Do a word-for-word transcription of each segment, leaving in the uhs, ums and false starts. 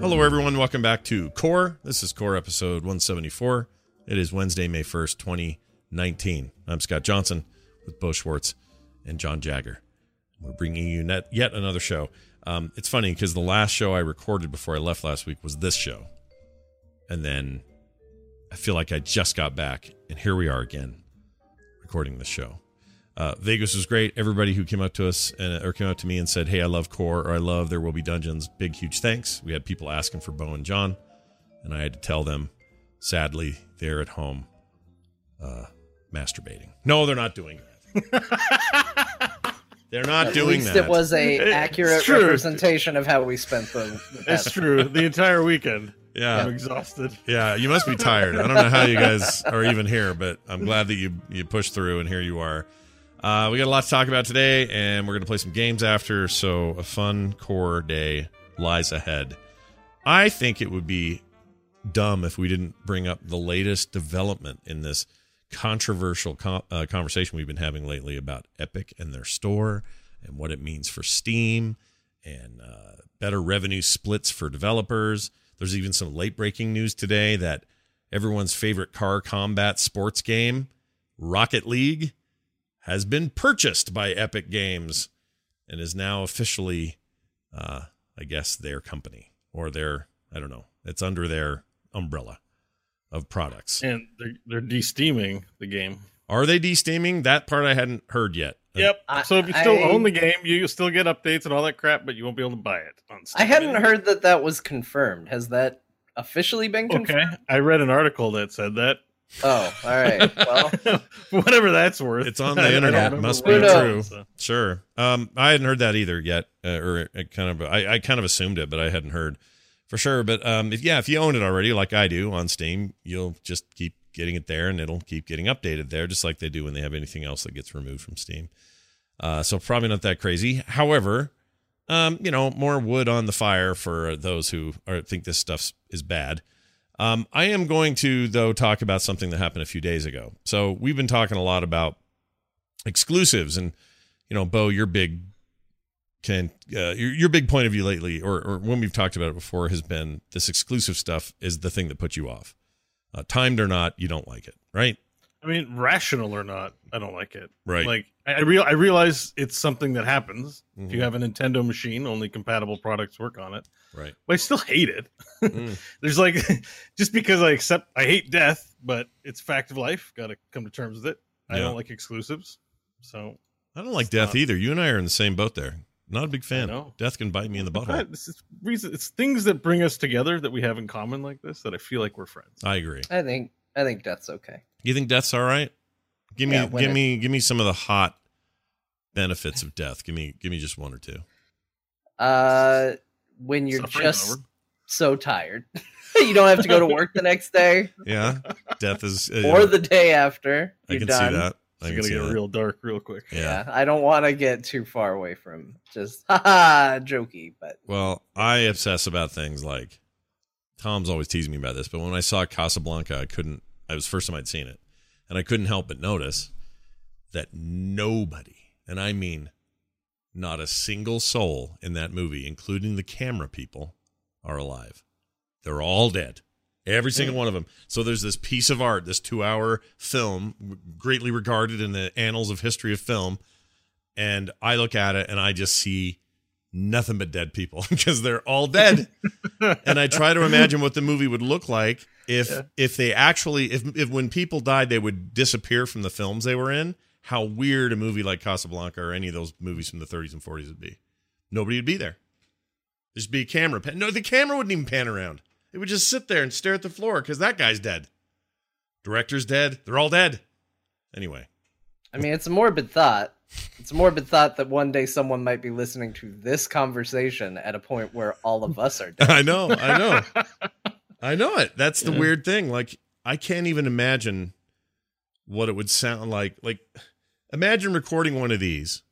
Hello, everyone. Welcome back to CORE. This is CORE episode one seventy-four. It is Wednesday, May first, twenty nineteen. I'm Scott Johnson with Bo Schwartz and John Jagger. We're bringing you net, yet another show. Um, it's funny because the last show I recorded before I left last week was this show. And then I feel like I just got back. And here we are again recording this show. Uh, Vegas was great. Everybody who came up to us and or came up to me and said, "Hey, I love CORE," or "I love There Will Be Dungeons." Big, huge thanks. We had people asking for Bo and John, and I had to tell them, sadly, they're at home uh, masturbating. No, they're not doing that. They're not at doing least that. It was a accurate representation of how we spent the. the it's true. The entire weekend. Yeah, I'm exhausted. Yeah, you must be tired. I don't know how you guys are even here, but I'm glad that you you pushed through, and here you are. Uh, we got a lot to talk about today, and we're going to play some games after, so a fun CORE day lies ahead. I think it would be dumb if we didn't bring up the latest development in this controversial com- uh, conversation we've been having lately about Epic and their store and what it means for Steam and uh, better revenue splits for developers. There's even some late-breaking news today that everyone's favorite car combat sports game, Rocket League, has been purchased by Epic Games and is now officially, uh, I guess, their company or their, I don't know, it's under their umbrella of products. And they're, they're de-steaming the game. Are they de-steaming? That part I hadn't heard yet. Yep. I, so if you still I, own the game, you still get updates and all that crap, but you won't be able to buy it on Steam. I hadn't heard that that was confirmed. Has that officially been confirmed? Okay. I read an article that said that. Oh, all right. Well, whatever that's worth. It's on the internet. Must be true. Sure. Um, I hadn't heard that either yet, uh, or it kind of. I, I kind of assumed it, but I hadn't heard for sure. But um, if, yeah, if you own it already, like I do on Steam, you'll just keep getting it there, and it'll keep getting updated there, just like they do when they have anything else that gets removed from Steam. Uh, so probably not that crazy. However, um, you know, more wood on the fire for those who are, think this stuff is bad. Um, I am going to, though, talk about something that happened a few days ago. So we've been talking a lot about exclusives, and you know, Bo, your big can uh, your, your big point of view lately, or, or when we've talked about it before, has been this exclusive stuff is the thing that puts you off. Uh, timed or not, you don't like it, right? I mean, rational or not, I don't like it. Right? Like I real I realize it's something that happens. Mm-hmm. If you have a Nintendo machine, only compatible products work on it. Right. But I still hate it. Mm. There's like, just because I accept, I hate death, but it's fact of life. Got to come to terms with it. Yeah. I don't like exclusives. So I don't like death not, either. You and I are in the same boat there. Not a big fan. Death can bite me in the butthole. It's, it's, it's things that bring us together that we have in common like this that I feel like we're friends. I agree. I think I think Death's okay. You think Death's all right? Give me, yeah, give it, me, give me some of the hot benefits of Death. Give me, give me just one or two. Uh, when you're Suffering just over. so tired, you don't have to go to work the next day. Yeah, Death is, uh, or the day after. You're I can done. see that. I it's can gonna get that. real dark real quick. Yeah, yeah I don't want to get too far away from just haha jokey, but well, I obsess about things like Tom's always teasing me about this, but when I saw Casablanca, I couldn't. I was first time I'd seen it. And I couldn't help but notice that nobody, and I mean not a single soul in that movie, including the camera people, are alive. They're all dead. Every single one of them. So there's this piece of art, this two-hour film, greatly regarded in the annals of history of film, and I look at it and I just see nothing but dead people because they're all dead. And I try to imagine what the movie would look like If yeah. if they actually if if when people died they would disappear from the films they were in. How weird a movie like Casablanca or any of those movies from the thirties and forties would be. Nobody would be there. There'd be a camera pan. No, the camera wouldn't even pan around. It would just sit there and stare at the floor because that guy's dead. Director's dead. They're all dead. Anyway, I mean, it's a morbid thought. It's a morbid thought that one day someone might be listening to this conversation at a point where all of us are dead. I know. I know. I know it. That's the yeah. weird thing. Like, I can't even imagine what it would sound like. Like, imagine recording one of these.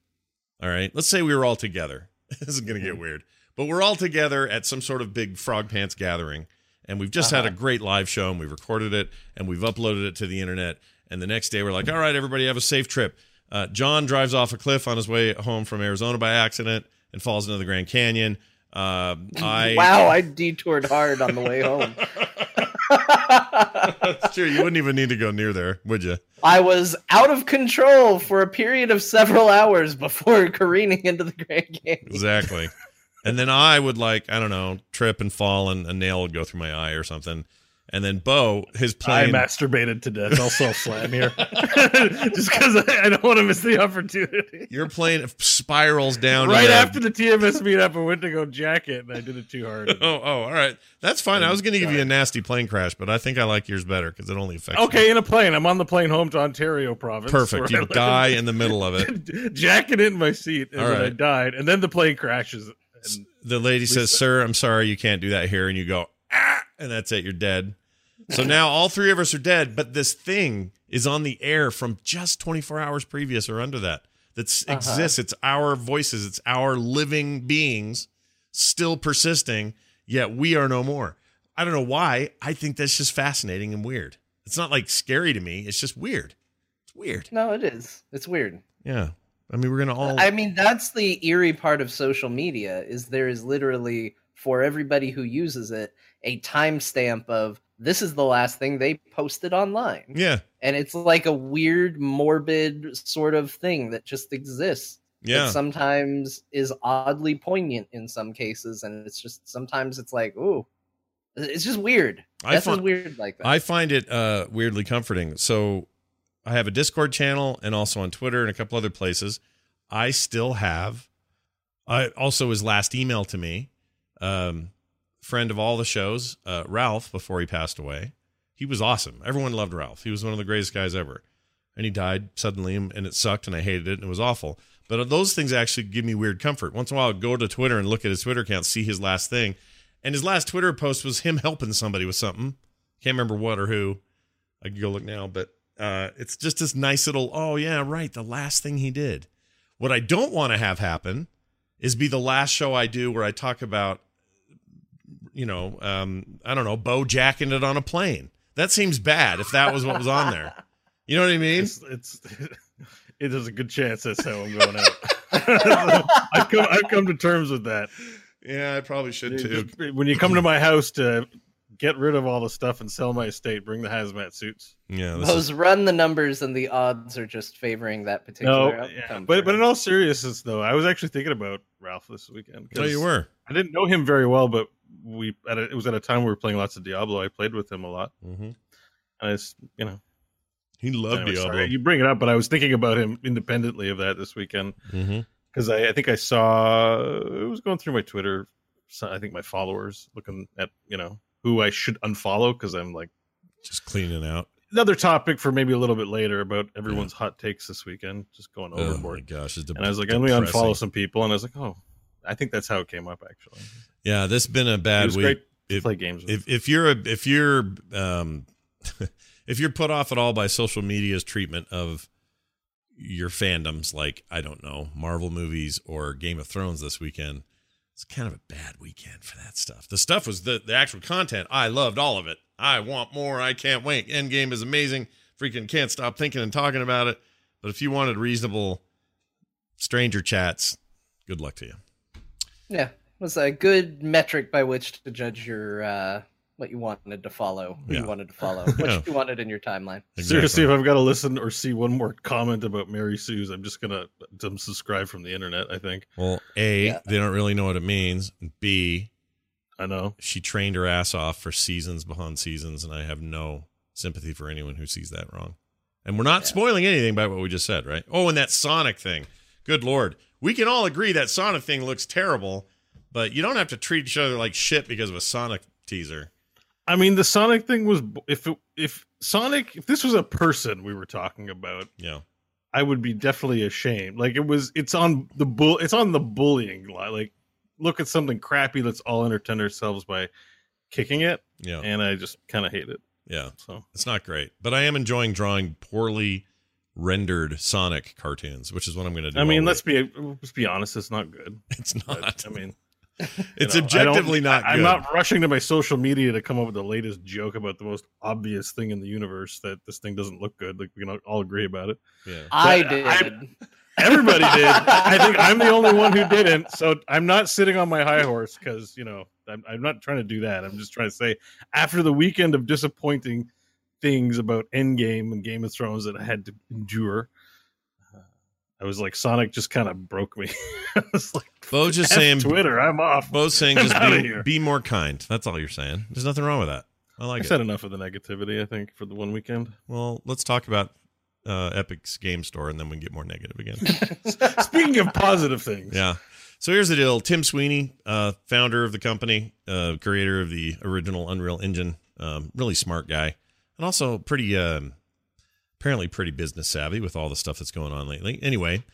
All right. Let's say we were all together. This is going to get weird. But we're all together at some sort of big Frog Pants gathering. And we've just uh-huh. had a great live show. And we recorded it. And we've uploaded it to the internet. And the next day we're like, all right, everybody have a safe trip. Uh, John drives off a cliff on his way home from Arizona by accident and falls into the Grand Canyon. Uh, I, wow, I detoured hard on the way home. That's true. You wouldn't even need to go near there, would you? I was out of control for a period of several hours before careening into the Grand Canyon. Exactly. And then I would, like, I don't know, trip and fall, and a nail would go through my eye or something. And then Bo, his plane. I masturbated to death. I'll self-slam here. Just because I, I don't want to miss the opportunity. Your plane spirals down. Right after the T M S meetup, I went to go jack it, and I did it too hard. oh, oh, all right. That's fine. I was going to give you a nasty plane crash, but I think I like yours better because it only affects Okay, me. In a plane. I'm on the plane home to Ontario province. Perfect. You die in the middle of it. Jacking it in my seat, and all then right. I died. And then the plane crashes. And the lady says, sir, I'm sorry, you can't do that here. And you go, ah, and that's it. You're dead. So now all three of us are dead, but this thing is on the air from just twenty-four hours previous or under that. That uh-huh. exists. It's our voices. It's our living beings still persisting, yet we are no more. I don't know why. I think that's just fascinating and weird. It's not like scary to me. It's just weird. It's weird. No, it is. It's weird. Yeah. I mean, we're going to all... I mean, that's the eerie part of social media is there is literally, for everybody who uses it, a timestamp of... this is the last thing they posted online. Yeah. And it's like a weird, morbid sort of thing that just exists. Yeah. That sometimes is oddly poignant in some cases. And it's just, sometimes it's like, ooh, it's just weird. That's weird like that. I find it uh, weirdly comforting. So I have a Discord channel and also on Twitter and a couple other places. I still have, I also his last email to me, um, friend of all the shows, uh, Ralph, before he passed away. He was awesome. Everyone loved Ralph. He was one of the greatest guys ever. And he died suddenly, and it sucked, and I hated it, and it was awful. But those things actually give me weird comfort. Once in a while, I'd go to Twitter and look at his Twitter account, see his last thing. And his last Twitter post was him helping somebody with something. Can't remember what or who. I can go look now, but uh, it's just this nice little, oh, yeah, right, the last thing he did. What I don't want to have happen is be the last show I do where I talk about, you know, um, I don't know, Bo jacking it on a plane. That seems bad if that was what was on there. You know what I mean? It's, it's it there's a good chance that's how I'm going out. I've, come, I've come to terms with that. Yeah, I probably should too. When you come to my house to get rid of all the stuff and sell my estate, bring the hazmat suits. Yeah, those is... run the numbers, and the odds are just favoring that particular no, outcome. Yeah. But but in all seriousness, though, I was actually thinking about Ralph this weekend. So you were. I didn't know him very well, but we at a, it was at a time we were playing lots of Diablo. I played with him a lot, mm-hmm. and I just, you know, he loved anyway, Diablo. Sorry, you bring it up, but I was thinking about him independently of that this weekend because mm-hmm. I, I think I saw it was going through my Twitter. So I think my followers looking at, you know, who I should unfollow because I'm like Just cleaning out. Another topic for maybe a little bit later about everyone's yeah. hot takes this weekend, just going overboard. Oh my gosh, it's de- and I was like, depressing. Let me unfollow some people, and I was like, oh, I think that's how it came up actually. Yeah, this has been a bad it was week. Great to if, play games. With. If, if you're a, if you're um, if you're put off at all by social media's treatment of your fandoms, like I don't know, Marvel movies or Game of Thrones this weekend, it's kind of a bad weekend for that stuff. The stuff was the the actual content. I loved all of it. I want more. I can't wait. Endgame is amazing. Freaking can't stop thinking and talking about it. But if you wanted reasonable stranger chats, good luck to you. Yeah. It was a good metric by which to judge your uh, what you wanted to follow, who yeah. you wanted to follow, what yeah. you wanted in your timeline. Exactly. Seriously, if I've got to listen or see one more comment about Mary Sue's, I'm just going to unsubscribe from the internet, I think. Well, A, yeah. they don't really know what it means. B, I know she trained her ass off for seasons behind seasons, and I have no sympathy for anyone who sees that wrong. And we're not yeah. spoiling anything by what we just said, right? Oh, and that Sonic thing. Good Lord. We can all agree that Sonic thing looks terrible, but you don't have to treat each other like shit because of a Sonic teaser. I mean, the Sonic thing was, if it, if Sonic, if this was a person we were talking about, yeah, I would be definitely ashamed. Like it was, it's on the bull, it's on the bullying line. Like, look at something crappy. Let's all entertain ourselves by kicking it. Yeah. And I just kind of hate it. Yeah. So it's not great, but I am enjoying drawing poorly rendered Sonic cartoons, which is what I'm going to do. I mean, let's week. be, let's be honest. It's not good. It's not. But, I mean, it's know, objectively not good. I'm not rushing to my social media to come up with the latest joke about the most obvious thing in the universe that this thing doesn't look good. Like we can all agree about it. Yeah. I but did. I, Everybody did. I think I'm the only one who didn't. So I'm not sitting on my high horse because, you know, I'm, I'm not trying to do that. I'm just trying to say after the weekend of disappointing things about Endgame and Game of Thrones that I had to endure, uh, I was like, Sonic just kind of broke me. I was like, Bo's just saying, Twitter, I'm off. Bo's saying, I'm just be, be more kind. That's all you're saying. There's nothing wrong with that. I like I it. I said enough of the negativity, I think, for the one weekend. Well, let's talk about Uh, Epic's game store, and then we can get more negative again. Speaking of positive things, yeah. So here's the deal: Tim Sweeney, uh, founder of the company, uh, creator of the original Unreal Engine, um, really smart guy, and also pretty, um, apparently pretty business savvy with all the stuff that's going on lately. Anyway,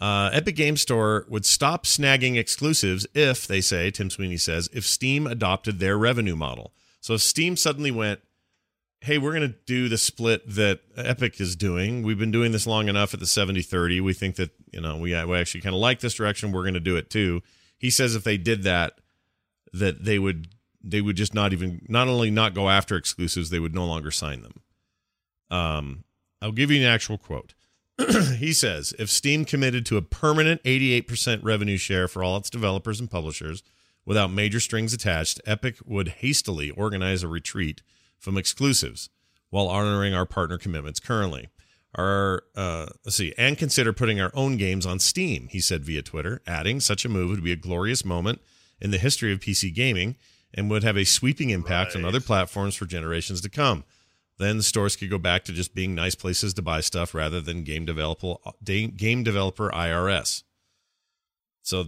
uh, Epic Game Store would stop snagging exclusives if they say Tim Sweeney says if Steam adopted their revenue model. So if Steam suddenly went, hey, we're going to do the split that Epic is doing. We've been doing this long enough at the seventy thirty. We think that, you know, we, we actually kind of like this direction. We're going to do it too. He says if they did that, that they would they would just not even, not only not go after exclusives, they would no longer sign them. Um, I'll give you an actual quote. He says, if Steam committed to a permanent eighty-eight percent revenue share for all its developers and publishers without major strings attached, Epic would hastily organize a retreat from exclusives while honoring our partner commitments currently our uh let's see and consider putting our own games on Steam, he said via Twitter, adding such a move would be a glorious moment in the history of P C gaming and would have a sweeping impact right. on other platforms for generations to come. Then stores could go back to just being nice places to buy stuff rather than game developer game developer I R S. So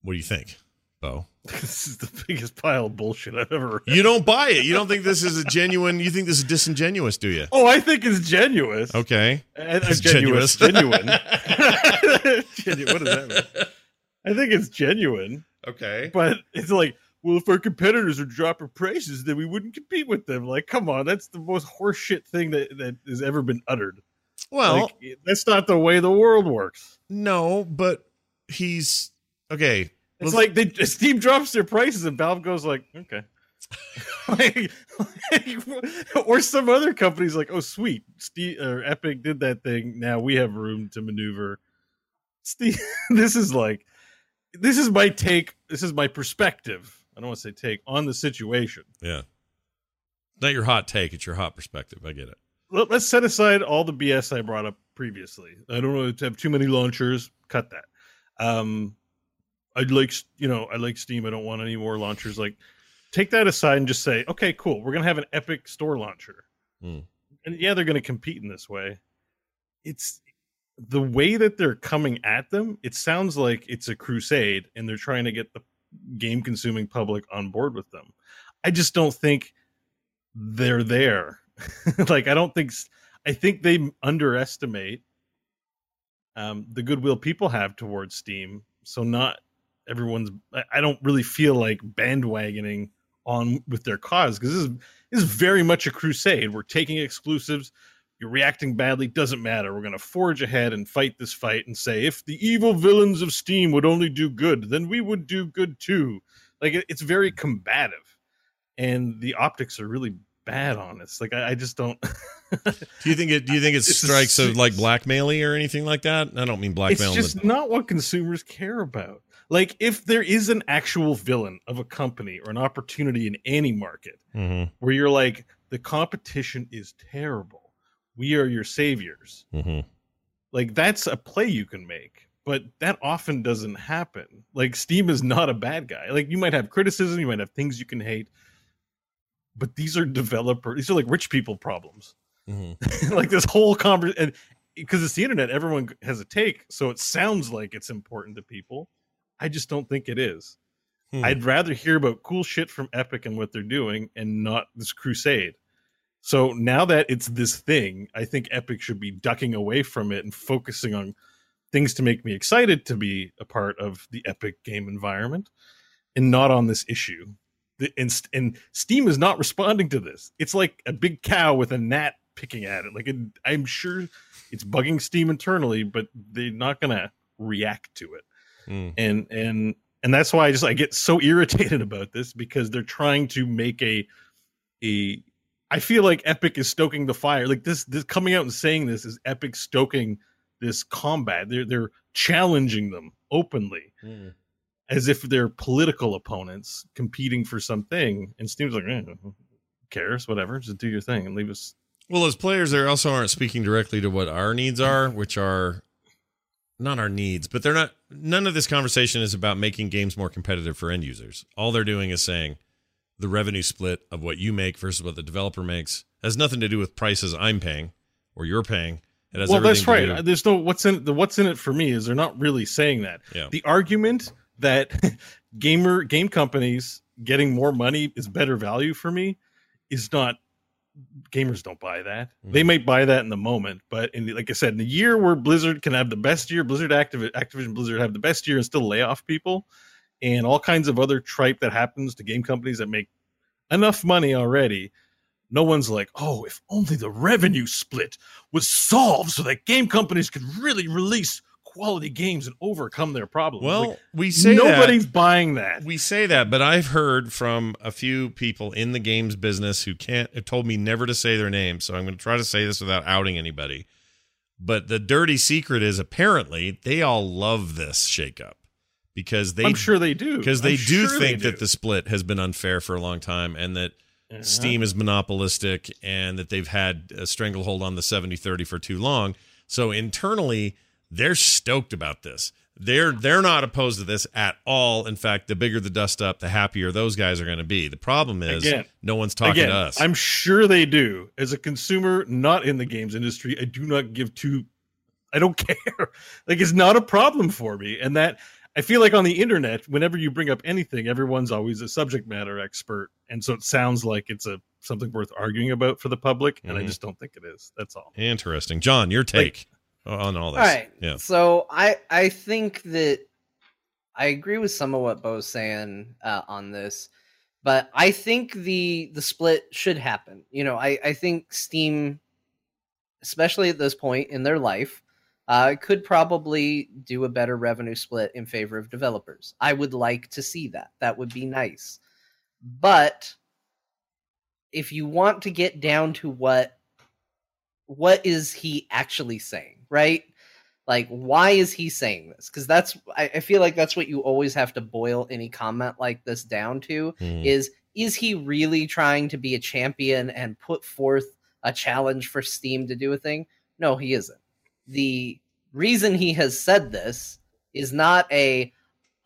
what do you think, Bo? This is the biggest pile of bullshit I've ever read. You don't buy it. You don't think this is a genuine... You think this is disingenuous, do you? Oh, I think it's genuous. Okay. I, it's genuous. Genuine. Genu- what does that mean? I think it's genuine. Okay. But it's like, well, if our competitors are dropping prices, then we wouldn't compete with them. Like, come on. That's the most horseshit thing that, that has ever been uttered. Well... Like, that's not the way the world works. No, but he's... Okay. It's like they Steam drops their prices and Valve goes like, okay. like, like, or some other company's like, oh, sweet. Steam, or Epic did that thing. Now we have room to maneuver. Steam, this is like, this is my take. This is my perspective. I don't want to say take on the situation. Yeah. Not your hot take. It's your hot perspective. I get it. Let, let's set aside all the B S I brought up previously. I don't want to have too many launchers. Cut that. Um, I'd like, you know, I like Steam. I don't want any more launchers. Like, take that aside and just say, okay, cool. We're going to have an Epic Store launcher. Mm. And yeah, they're going to compete in this way. It's the way that they're coming at them. It sounds like it's a crusade and they're trying to get the game consuming public on board with them. I just don't think they're there. Like, I don't think, I think they underestimate um, the goodwill people have towards Steam. So not everyone's, I don't really feel like bandwagoning on with their cause, because this is, this is very much a crusade. We're taking exclusives. You're reacting badly. Doesn't matter. We're going to forge ahead and fight this fight and say, if the evil villains of Steam would only do good, then we would do good too. Like, it, it's very combative, and the optics are really bad on this. Like, I, I just don't. Do you think it? Do you think it strikes of like blackmail-y or anything like that? I don't mean blackmail. It's just but... not what consumers care about. Like, if there is an actual villain of a company or an opportunity in any market, mm-hmm. where you're like, the competition is terrible, we are your saviors. Mm-hmm. Like, that's a play you can make, but that often doesn't happen. Like, Steam is not a bad guy. Like, you might have criticism, you might have things you can hate, but these are developer, these are like rich people problems. Mm-hmm. Like, this whole conversation, because it's the internet, everyone has a take, so it sounds like it's important to people. I just don't think it is. Hmm. I'd rather hear about cool shit from Epic and what they're doing, and not this crusade. So now that it's this thing, I think Epic should be ducking away from it and focusing on things to make me excited to be a part of the Epic game environment, and not on this issue. The, and, and Steam is not responding to this. It's like a big cow with a gnat picking at it. Like, it, I'm sure it's bugging Steam internally, but they're not going to react to it. Mm. And and and that's why I just I get so irritated about this, because they're trying to make a a I feel like Epic is stoking the fire. Like, this this coming out and saying this is Epic stoking this combat. They're they're challenging them openly, mm. as if they're political opponents competing for something. And Steam's like, eh, who cares, whatever, just do your thing and leave us. Well, as players, they also aren't speaking directly to what our needs are, which are not our needs, but they're not. None of this conversation is about making games more competitive for end users. All they're doing is saying the revenue split of what you make versus what the developer makes has nothing to do with prices I'm paying or you're paying. It has well, that's right. To do. There's no what's in the what's in it for me is they're not really saying that. Yeah. The argument that gamer game companies getting more money is better value for me is not. Gamers don't buy that. Mm-hmm. They might buy that in the moment, but in the, like I said, in the year where Blizzard can have the best year, Blizzard Activ- Activision Blizzard have the best year and still lay off people, and all kinds of other tripe that happens to game companies that make enough money already. No one's like, oh, if only the revenue split was solved so that game companies could really release quality games and overcome their problems. Well, like, we say nobody's that, buying that. We say that, but I've heard from a few people in the games business who can't have told me never to say their name, so I'm going to try to say this without outing anybody. But the dirty secret is apparently they all love this shakeup because they I'm sure they do. Because they I'm do sure think they do. That the split has been unfair for a long time, and that uh-huh. Steam is monopolistic, and that they've had a stranglehold on the seventy thirty for too long. So internally, they're stoked about this. They're they're not opposed to this at all. In fact, the bigger the dust up, the happier those guys are going to be. The problem is again, no one's talking again, to us. I'm sure they do. As a consumer, not in the games industry, I do not give two. I don't care. Like, it's not a problem for me. And that I feel like on the internet, whenever you bring up anything, everyone's always a subject matter expert. And so it sounds like it's a something worth arguing about for the public. And mm-hmm. I just don't think it is. That's all. Interesting. John, your take. Like, on all this. All right. Yeah. So I, I think that I agree with some of what Bo's saying uh, on this, but I think the, the split should happen. You know, I, I think Steam, especially at this point in their life, uh, could probably do a better revenue split in favor of developers. I would like to see that. That would be nice. But if you want to get down to what what is he actually saying, right? Like, why is he saying this? Because that's, I, I feel like that's what you always have to boil any comment like this down to, mm. is, is he really trying to be a champion and put forth a challenge for Steam to do a thing? No, he isn't. The reason he has said this is not a,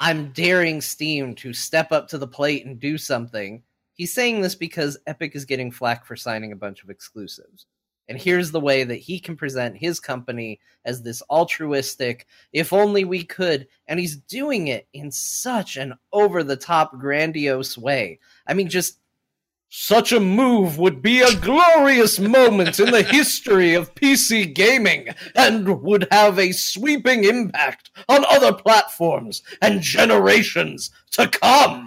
I'm daring Steam to step up to the plate and do something. He's saying this because Epic is getting flack for signing a bunch of exclusives. And here's the way that he can present his company as this altruistic, if only we could. And he's doing it in such an over-the-top, grandiose way. I mean, just Such a move would be a glorious moment in the history of P C gaming and would have a sweeping impact on other platforms and generations to come.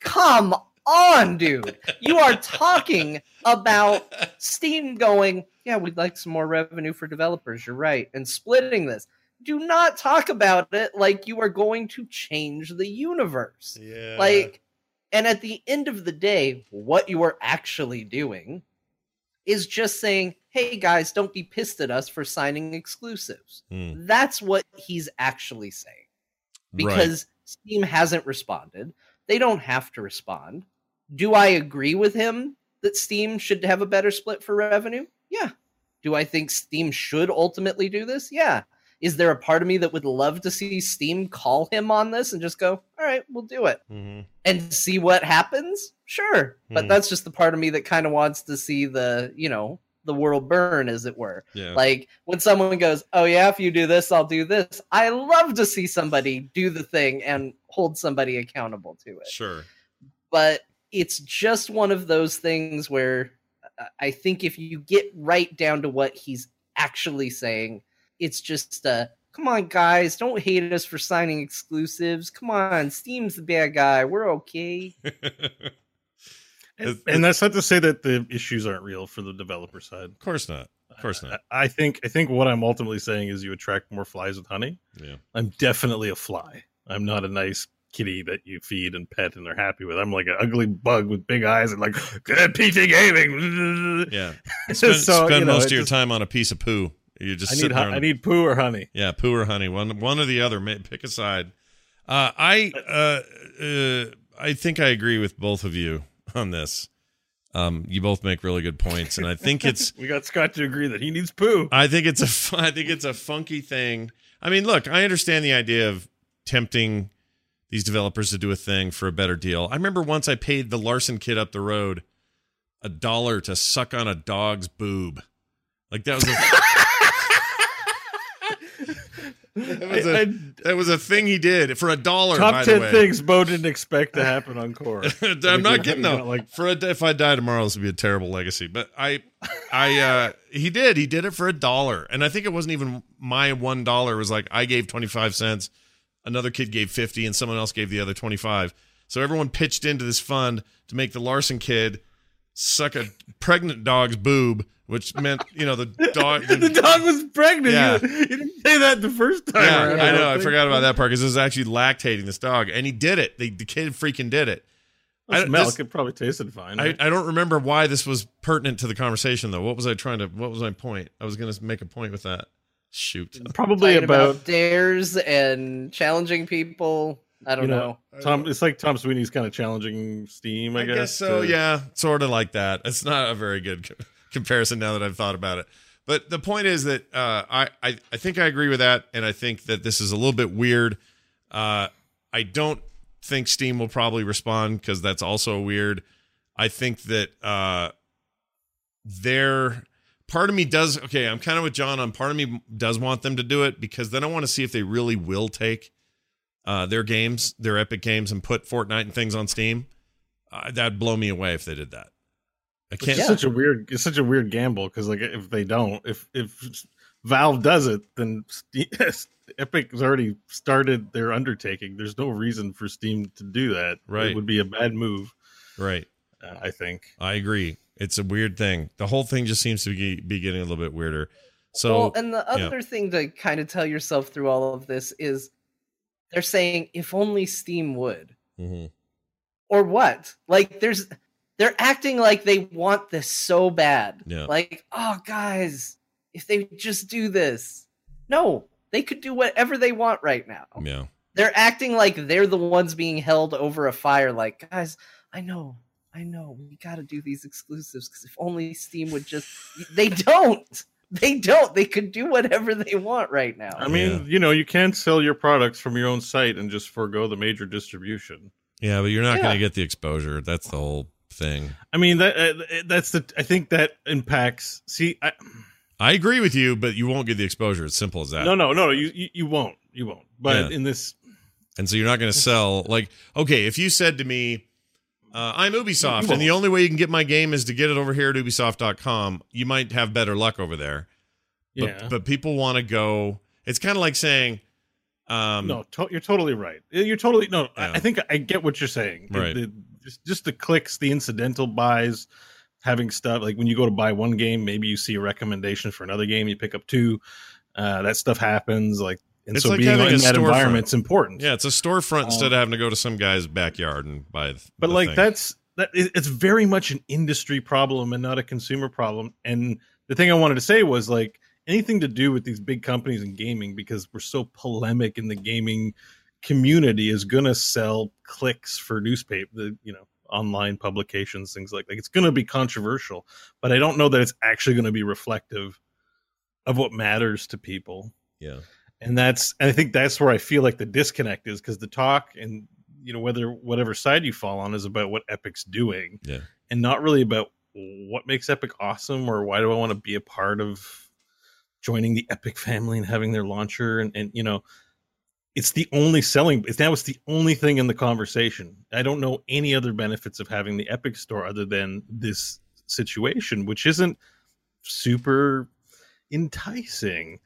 Come on, dude. You are talking about Steam going, yeah, we'd like some more revenue for developers. You're right. And splitting this. Do not talk about it like you are going to change the universe. Yeah. Like, and at the end of the day, what you are actually doing is just saying, hey, guys, don't be pissed at us for signing exclusives. Mm. That's what he's actually saying. Because right. Steam hasn't responded. They don't have to respond. Do I agree with him that Steam should have a better split for revenue? Yeah. Do I think Steam should ultimately do this? Yeah. Is there a part of me that would love to see Steam call him on this and just go, all right, we'll do it mm-hmm. and see what happens? Sure. Mm. But that's just the part of me that kind of wants to see the, you know, the world burn, as it were. Yeah. Like when someone goes, oh, yeah, if you do this, I'll do this. I love to see somebody do the thing and hold somebody accountable to it. Sure. But it's just one of those things where I think if you get right down to what he's actually saying, it's just, uh, come on, guys, don't hate us for signing exclusives. Come on, Steam's the bad guy. We're okay. and, and that's not to say that the issues aren't real for the developer side. Of course not. Of course not. I, I think I think what I'm ultimately saying is you attract more flies with honey. Yeah. I'm definitely a fly. I'm not a nice kitty that you feed and pet and they're happy with. I'm like an ugly bug with big eyes and like, good P C gaming. Yeah. Spend, so, spend you know, most of your just, time on a piece of poo. You just I need there on, I need poo or honey. Yeah, poo or honey. One one or the other. Pick a side. Uh, I uh, uh, I think I agree with both of you on this. Um, you both make really good points, and I think it's we got Scott to agree that he needs poo. I think it's a I think it's a funky thing. I mean, look, I understand the idea of tempting these developers to do a thing for a better deal. I remember once I paid the Larson kid up the road a dollar to suck on a dog's boob. Like that was. A... That was, a, I, I, that was a thing he did for a dollar. Top by ten the way. Things Bo didn't expect to happen on CORE. I'm not kidding though. Like for a, if I die tomorrow, this would be a terrible legacy. But I, I, uh, he did. He did it for a dollar, and I think it wasn't even my one dollar. It was like I gave twenty five cents, another kid gave fifty, and someone else gave the other twenty five. So everyone pitched into this fund to make the Larson kid suck a pregnant dog's boob. Which meant, you know, the dog... The, the dog was pregnant. Yeah. You, you didn't say that the first time. Yeah, around, I, I know. I forgot about that part because it was actually lactating this dog. And he did it. The, the kid freaking did it. This I, milk, this, it probably tasted fine. Right? I, I don't remember why this was pertinent to the conversation, though. What was I trying to... What was my point? I was going to make a point with that. Shoot. Probably about, about... dares and challenging people. I don't you know, know. Tom. It's like Tom Sweeney's kind of challenging Steam, I, I guess. guess so, or... yeah. Sort of like that. It's not a very good... comparison now that I've thought about it. But the point is that uh, I, I, I think I agree with that, and I think that this is a little bit weird. Uh, I don't think Steam will probably respond because that's also weird. I think that uh, their part of me does... Okay, I'm kind of with John on part of me does want them to do it because then I want to see if they really will take uh, their games, their Epic Games, and put Fortnite and things on Steam. Uh, that'd blow me away if they did that. I can't. It's yeah. such a weird, it's such a weird gamble because, like, if they don't, if if Valve does it, then Steam, Epic has already started their undertaking. There's no reason for Steam to do that. Right, it would be a bad move. Right, uh, I think. I agree. It's a weird thing. The whole thing just seems to be, be getting a little bit weirder. So, well, and the other yeah. thing to kind of tell yourself through all of this is, they're saying if only Steam would, mm-hmm. or what? Like, there's. They're acting like they want this so bad. Yeah. Like, oh, guys, if they just do this. No, they could do whatever they want right now. Yeah. They're acting like they're the ones being held over a fire. Like, guys, I know, I know. We got to do these exclusives because if only Steam would just... They don't. They don't. They could do whatever they want right now. I mean, yeah. you know, you can sell your products from your own site and just forego the major distribution. Yeah, but you're not yeah. going to get the exposure. That's the whole... thing. I mean that uh, that's the I think that impacts. See, I, I agree with you, but you won't get the exposure. It's simple as that. No, no, no, you you, you won't, you won't. But yeah. in this, and so you're not going to sell. Like, okay, if you said to me, Uh, I'm Ubisoft, and the only way you can get my game is to get it over here at Ubisoft dot com. You might have better luck over there. But, yeah. but people want to go... It's kind of like saying... Um, no, to- you're totally right. You're totally... No, yeah. I think I get what you're saying. Right. The, the, just, just the clicks, the incidental buys, having stuff... Like, when you go to buy one game, maybe you see a recommendation for another game, you pick up two. Uh, that stuff happens, like... And it's so like being having in that environment's important. Yeah, it's a storefront um, instead of having to go to some guy's backyard and buy. Th- but the like thing. that's that. It's very much an industry problem and not a consumer problem. And the thing I wanted to say was like anything to do with these big companies in gaming, because we're so polemic in the gaming community, is going to sell clicks for newspaper, the you know online publications, things like that. It's going to be controversial, but I don't know that it's actually going to be reflective of what matters to people. Yeah. And that's, and I think that's where I feel like the disconnect is, because the talk and, you know, whether whatever side you fall on is about what Epic's doing yeah. and not really about what makes Epic awesome or why do I want to be a part of joining the Epic family and having their launcher. And, and, you know, it's the only selling, it's now it's the only thing in the conversation. I don't know any other benefits of having the Epic store other than this situation, which isn't super enticing.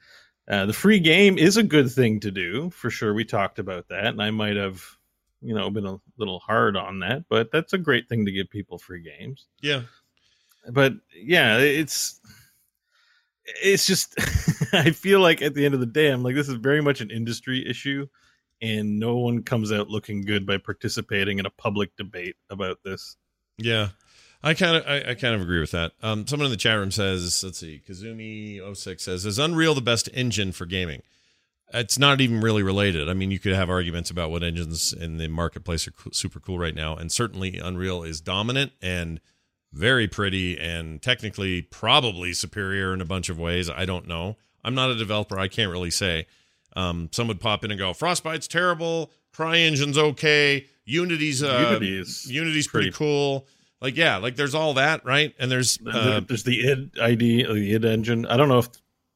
Uh, the free game is a good thing to do, for sure. We talked about that, and I might have, you know, been a little hard on that, but that's a great thing to give people free games. Yeah. But, yeah, it's it's just, I feel like at the end of the day, I'm like, this is very much an industry issue, and no one comes out looking good by participating in a public debate about this. Yeah. I kind of I, I kind of agree with that. Um, someone in the chat room says, let's see, Kazumi oh six says, is Unreal the best engine for gaming? It's not even really related. I mean, you could have arguments about what engines in the marketplace are co- super cool right now, and certainly Unreal is dominant and very pretty and technically probably superior in a bunch of ways. I don't know. I'm not a developer. I can't really say. Um, some would pop in and go, Frostbite's terrible. CryEngine's okay. Unity's uh, Unity is Unity's pretty, pretty cool. Like, yeah, like there's all that, right? And there's uh, there's the id I D, the id engine. I don't know if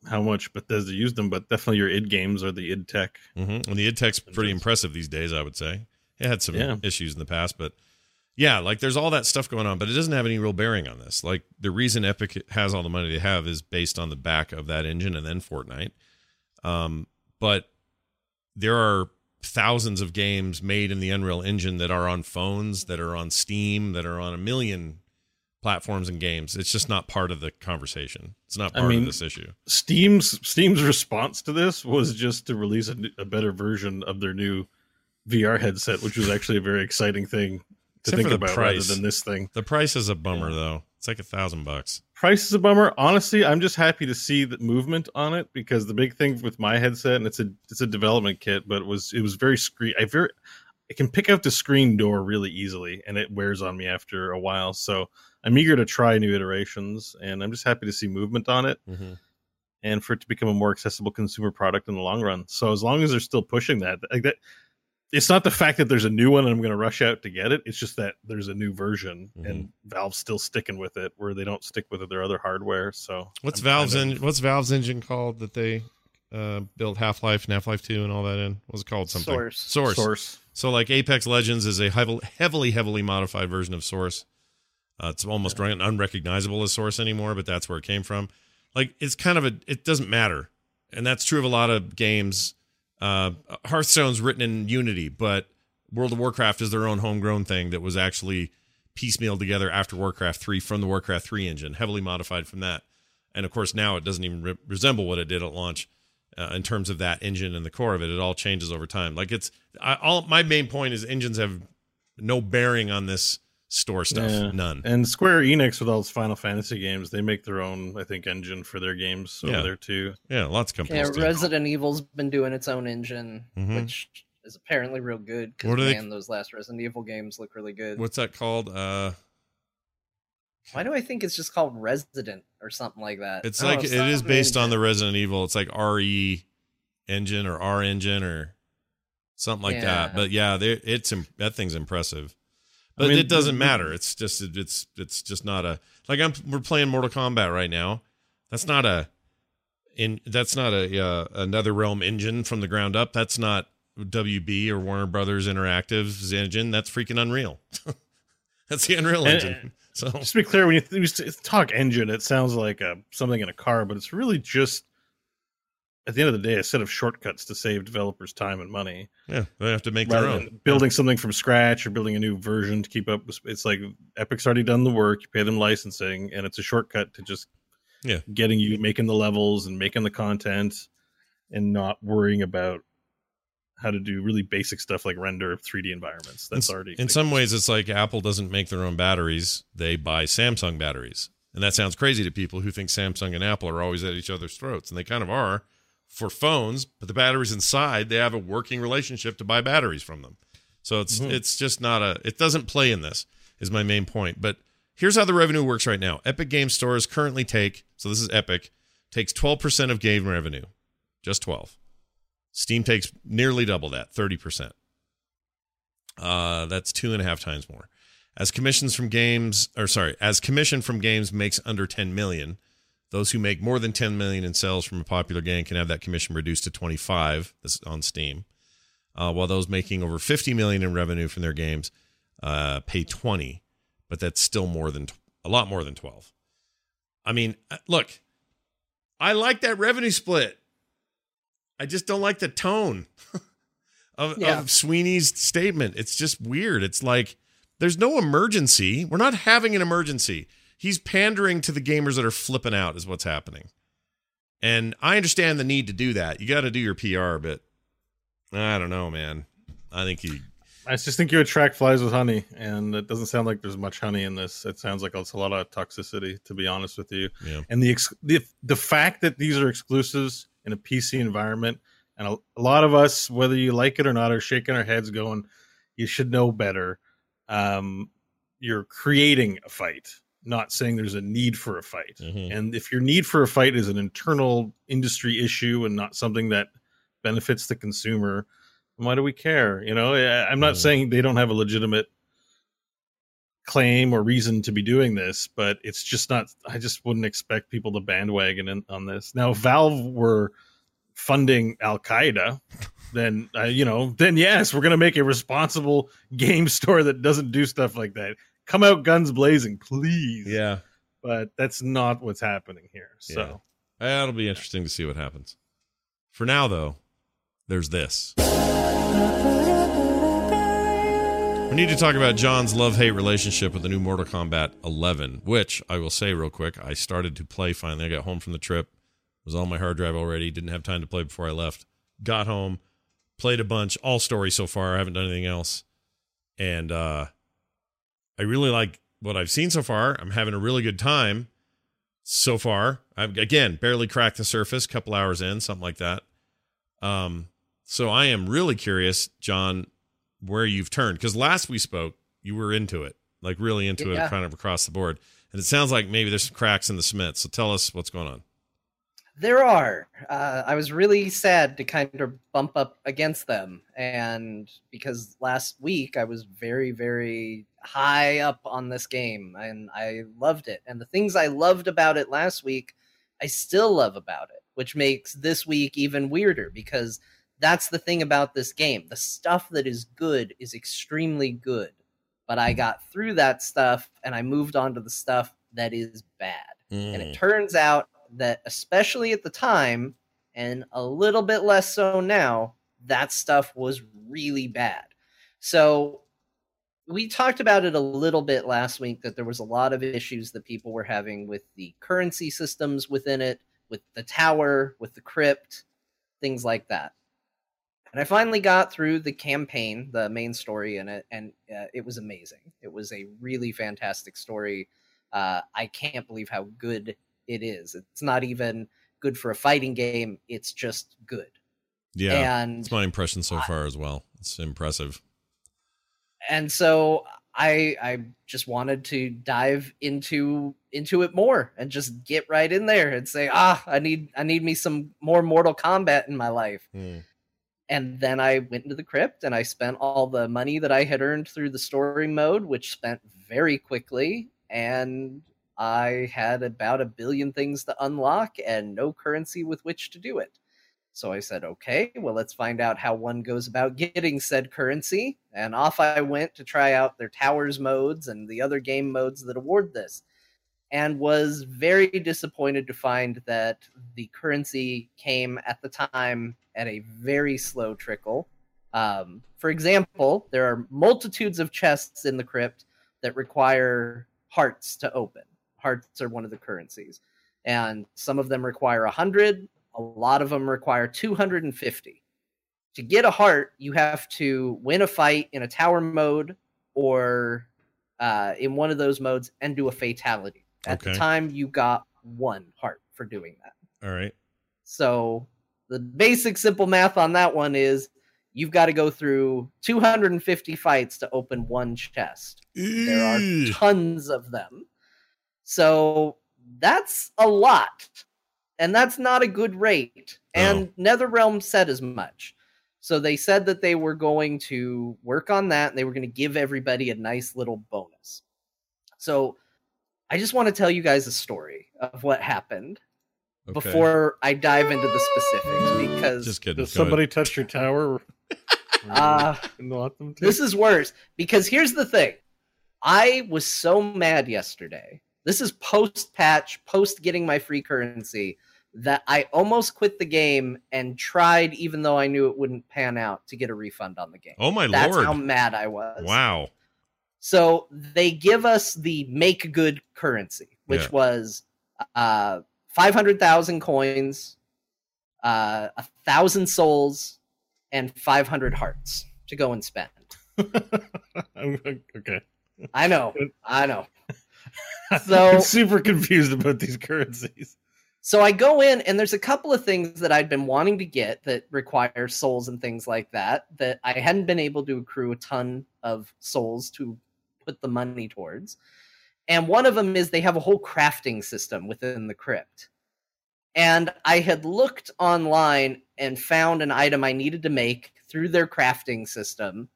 how much Bethesda used them, but definitely your id games are the id tech. Mm-hmm. And the id tech's pretty impressive these days, I would say. It had some yeah. issues in the past, but yeah, like there's all that stuff going on, but it doesn't have any real bearing on this. Like the reason Epic has all the money they have is based on the back of that engine and then Fortnite. Um, but there are thousands of games made in the Unreal Engine that are on phones, that are on Steam, that are on a million platforms and games. It's just not part of the conversation. It's not part I mean, of this issue. Steam's Steam's response to this was just to release a, a better version of their new V R headset, which was actually a very exciting thing to Except think about price. rather than this thing. The price is a bummer, yeah. though. It's like a thousand bucks. Price is a bummer. Honestly, I'm just happy to see the movement on it, because the big thing with my headset, and it's a it's a development kit, but it was it was very screen. I very I can pick out the screen door really easily, and it wears on me after a while. So I'm eager to try new iterations, and I'm just happy to see movement on it, mm-hmm. and for it to become a more accessible consumer product in the long run. So as long as they're still pushing that, like that. It's not the fact that there's a new one and I'm going to rush out to get it. It's just that there's a new version, mm-hmm. and Valve's still sticking with it, where they don't stick with their other hardware. So what's I'm Valve's kind of, en- what's Valve's engine called that they uh, built Half-Life and Half-Life two and all that in? What's it called? Something Source. Source. Source. So like Apex Legends is a heavily, heavily modified version of Source. Uh, it's almost yeah. unrecognizable as Source anymore, but that's where it came from. Like it's kind of a it doesn't matter, and that's true of a lot of games. Uh, Hearthstone's written in Unity, but World of Warcraft is their own homegrown thing that was actually piecemealed together after Warcraft three from the Warcraft three engine, heavily modified from that. And of course, now it doesn't even re- resemble what it did at launch uh, in terms of that engine and the core of it. It all changes over time. Like it's I, all my main point is engines have no bearing on this store stuff, yeah. none. And Square Enix with all its Final Fantasy games, they make their own, I think, engine for their games over yeah. there too. Yeah, lots of companies. Yeah, Resident do. Evil's been doing its own engine, mm-hmm. which is apparently real good. Because man, they... those last Resident Evil games look really good. What's that called? Uh... Why do I think it's just called Resident or something like that? It's like know, it is based engine. on the Resident Evil. It's like R E engine or R engine or something like yeah. that. But yeah, it's that thing's impressive. But I mean, it doesn't matter. It's just it's it's just not a like I'm we're playing Mortal Kombat right now. That's not a in that's not a uh, another realm engine from the ground up. That's not W B or Warner Brothers Interactive's engine. That's freaking Unreal. That's the Unreal Engine. And, so just to be clear, when you th- talk engine, it sounds like a, something in a car, but it's really just, at the end of the day, a set of shortcuts to save developers time and money. Yeah, they have to make their own. Building yeah. something from scratch or building a new version to keep up with, it's like Epic's already done the work. You pay them licensing, and it's a shortcut to just yeah. getting you making the levels and making the content and not worrying about how to do really basic stuff like render three D environments. That's in, already in like, some ways. It's like Apple doesn't make their own batteries; they buy Samsung batteries, and that sounds crazy to people who think Samsung and Apple are always at each other's throats, and they kind of are for phones. But the batteries inside, they have a working relationship to buy batteries from them. So it's mm-hmm. it's just not a. It doesn't play in this is my main point. But here's how the revenue works right now. Epic Game Stores currently take so this is Epic takes twelve percent of game revenue, just twelve. Steam takes nearly double that, thirty percent. Uh, that's two and a half times more. As commissions from games, or sorry, as commission from games makes under ten million dollars, those who make more than ten million dollars in sales from a popular game can have that commission reduced to twenty-five dollars on Steam, uh, while those making over fifty million dollars in revenue from their games uh, pay twenty dollars, but that's still more than a lot more than twelve dollars. I mean, look, I like that revenue split. I just don't like the tone of, yeah. of Sweeney's statement. It's just weird. It's like there's no emergency. We're not having an emergency. He's pandering to the gamers that are flipping out is what's happening. And I understand the need to do that. You got to do your P R, but I don't know, man. I think he... I just think you attract flies with honey, and it doesn't sound like there's much honey in this. It sounds like it's a lot of toxicity, to be honest with you. Yeah. And the, ex- the the fact that these are exclusives in a P C environment, and a, a lot of us, whether you like it or not, are shaking our heads going, you should know better. Um, you're creating a fight, not saying there's a need for a fight. Mm-hmm. And if your need for a fight is an internal industry issue and not something that benefits the consumer, why do we care? You know, I'm not mm. saying they don't have a legitimate claim or reason to be doing this, but it's just not, I just wouldn't expect people to bandwagon in, on this. Now, if Valve were funding Al-Qaeda, then, uh, you know, then yes, we're going to make a responsible game store that doesn't do stuff like that. Come out guns blazing, please. Yeah. But that's not what's happening here. So yeah. It'll be interesting to see what happens. For now, though, there's this. We need to talk about John's love-hate relationship with the new Mortal Kombat eleven, which I will say real quick, I started to play finally. I got home from the trip. It was on my hard drive already. Didn't have time to play before I left. Got home, played a bunch, all story so far. I haven't done anything else. And uh, I really like what I've seen so far. I'm having a really good time so far. I've, again, barely cracked the surface, couple hours in, something like that. Um, so I am really curious, John, where you've turned, because last we spoke you were into it, like really into yeah. it, kind of across the board, and it sounds like maybe there's some cracks in the cement. So tell us what's going on. There are uh I was really sad to kind of bump up against them, and because last week I was very very high up on this game and I loved it, and the things I loved about it last week I still love about it, which makes this week even weirder, because that's the thing about this game. The stuff that is good is extremely good. But I got through that stuff and I moved on to the stuff that is bad. Mm. And it turns out that, especially at the time, and a little bit less so now, that stuff was really bad. So we talked about it a little bit last week, that there was a lot of issues that people were having with the currency systems within it, with the tower, with the crypt, things like that. And I finally got through the campaign, the main story in it, and uh, it was amazing. It was a really fantastic story. Uh, I can't believe how good it is. It's not even good for a fighting game. It's just good. Yeah, and it's my impression so I, far as well. It's impressive. And so I I just wanted to dive into into it more and just get right in there and say, ah, I need I need me some more Mortal Kombat in my life. Hmm. And then I went into the crypt and I spent all the money that I had earned through the story mode, which spent very quickly. And I had about a billion things to unlock and no currency with which to do it. So I said, okay, well, let's find out how one goes about getting said currency. And off I went to try out their towers modes and the other game modes that award this, and was very disappointed to find that the currency came at the time at a very slow trickle. Um, for example, there are multitudes of chests in the crypt that require hearts to open. Hearts are one of the currencies. And some of them require one hundred. A lot of them require two hundred fifty. To get a heart, you have to win a fight in a tower mode or uh, in one of those modes and do a fatality. At okay. the time, you got one heart for doing that. All right. So the basic simple math on that one is you've got to go through two hundred fifty fights to open one chest. Eee. There are tons of them. So that's a lot. And that's not a good rate. No. And NetherRealm said as much. So they said that they were going to work on that, and they were going to give everybody a nice little bonus. So I just want to tell you guys a story of what happened okay. before I dive into the specifics. Because just kidding. Does somebody touch your tower? uh, this is worse. Because here's the thing. I was so mad yesterday. This is post-patch, post-getting my free currency, that I almost quit the game and tried, even though I knew it wouldn't pan out, to get a refund on the game. Oh, my That's Lord. That's how mad I was. Wow. So they give us the make-good currency, which yeah. was uh, five hundred thousand coins, uh, one thousand souls, and five hundred hearts to go and spend. Okay. I know. I know. So I'm super confused about these currencies. So I go in, and there's a couple of things that I'd been wanting to get that require souls and things like that, that I hadn't been able to accrue a ton of souls to put the money towards. And one of them is they have a whole crafting system within the crypt. And I had looked online and found an item I needed to make through their crafting system.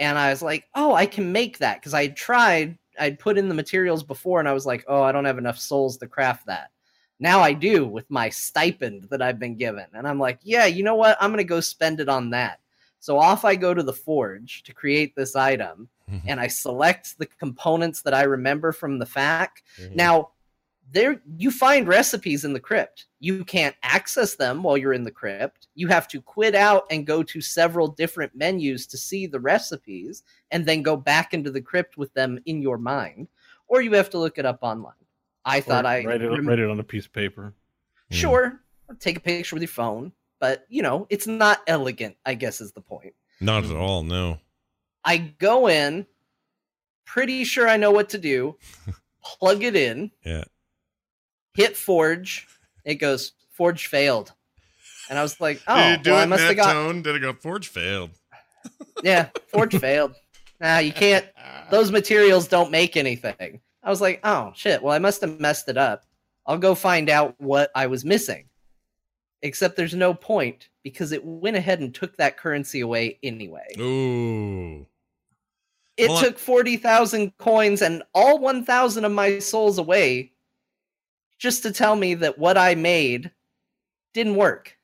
And I was like, oh, I can make that, because I had tried. I'd put in the materials before, and I was like, oh, I don't have enough souls to craft that. Now I do with my stipend that I've been given. And I'm like, yeah, you know what? I'm going to go spend it on that. So off I go to the forge to create this item, mm-hmm. and I select the components that I remember from the F A Q. Mm-hmm. Now, there you find recipes in the crypt. You can't access them while you're in the crypt. You have to quit out and go to several different menus to see the recipes and then go back into the crypt with them in your mind, or you have to look it up online. I or thought I write it, rem- write it on a piece of paper. Sure. Or take a picture with your phone, but you know, it's not elegant, I guess is the point. Not at all. No, I go in pretty sure I know what to do. Plug it in. Yeah. Hit forge. It goes forge failed, and I was like, "Oh, Did you do well, it I must in that have got." Tone? Did it go forge failed? Yeah, forge failed. Nah, you can't. Those materials don't make anything. I was like, "Oh shit! Well, I must have messed it up. I'll go find out what I was missing." Except there's no point because it went ahead and took that currency away anyway. Ooh. It well, took forty thousand coins and all one thousand of my souls away. Just to tell me that what I made didn't work.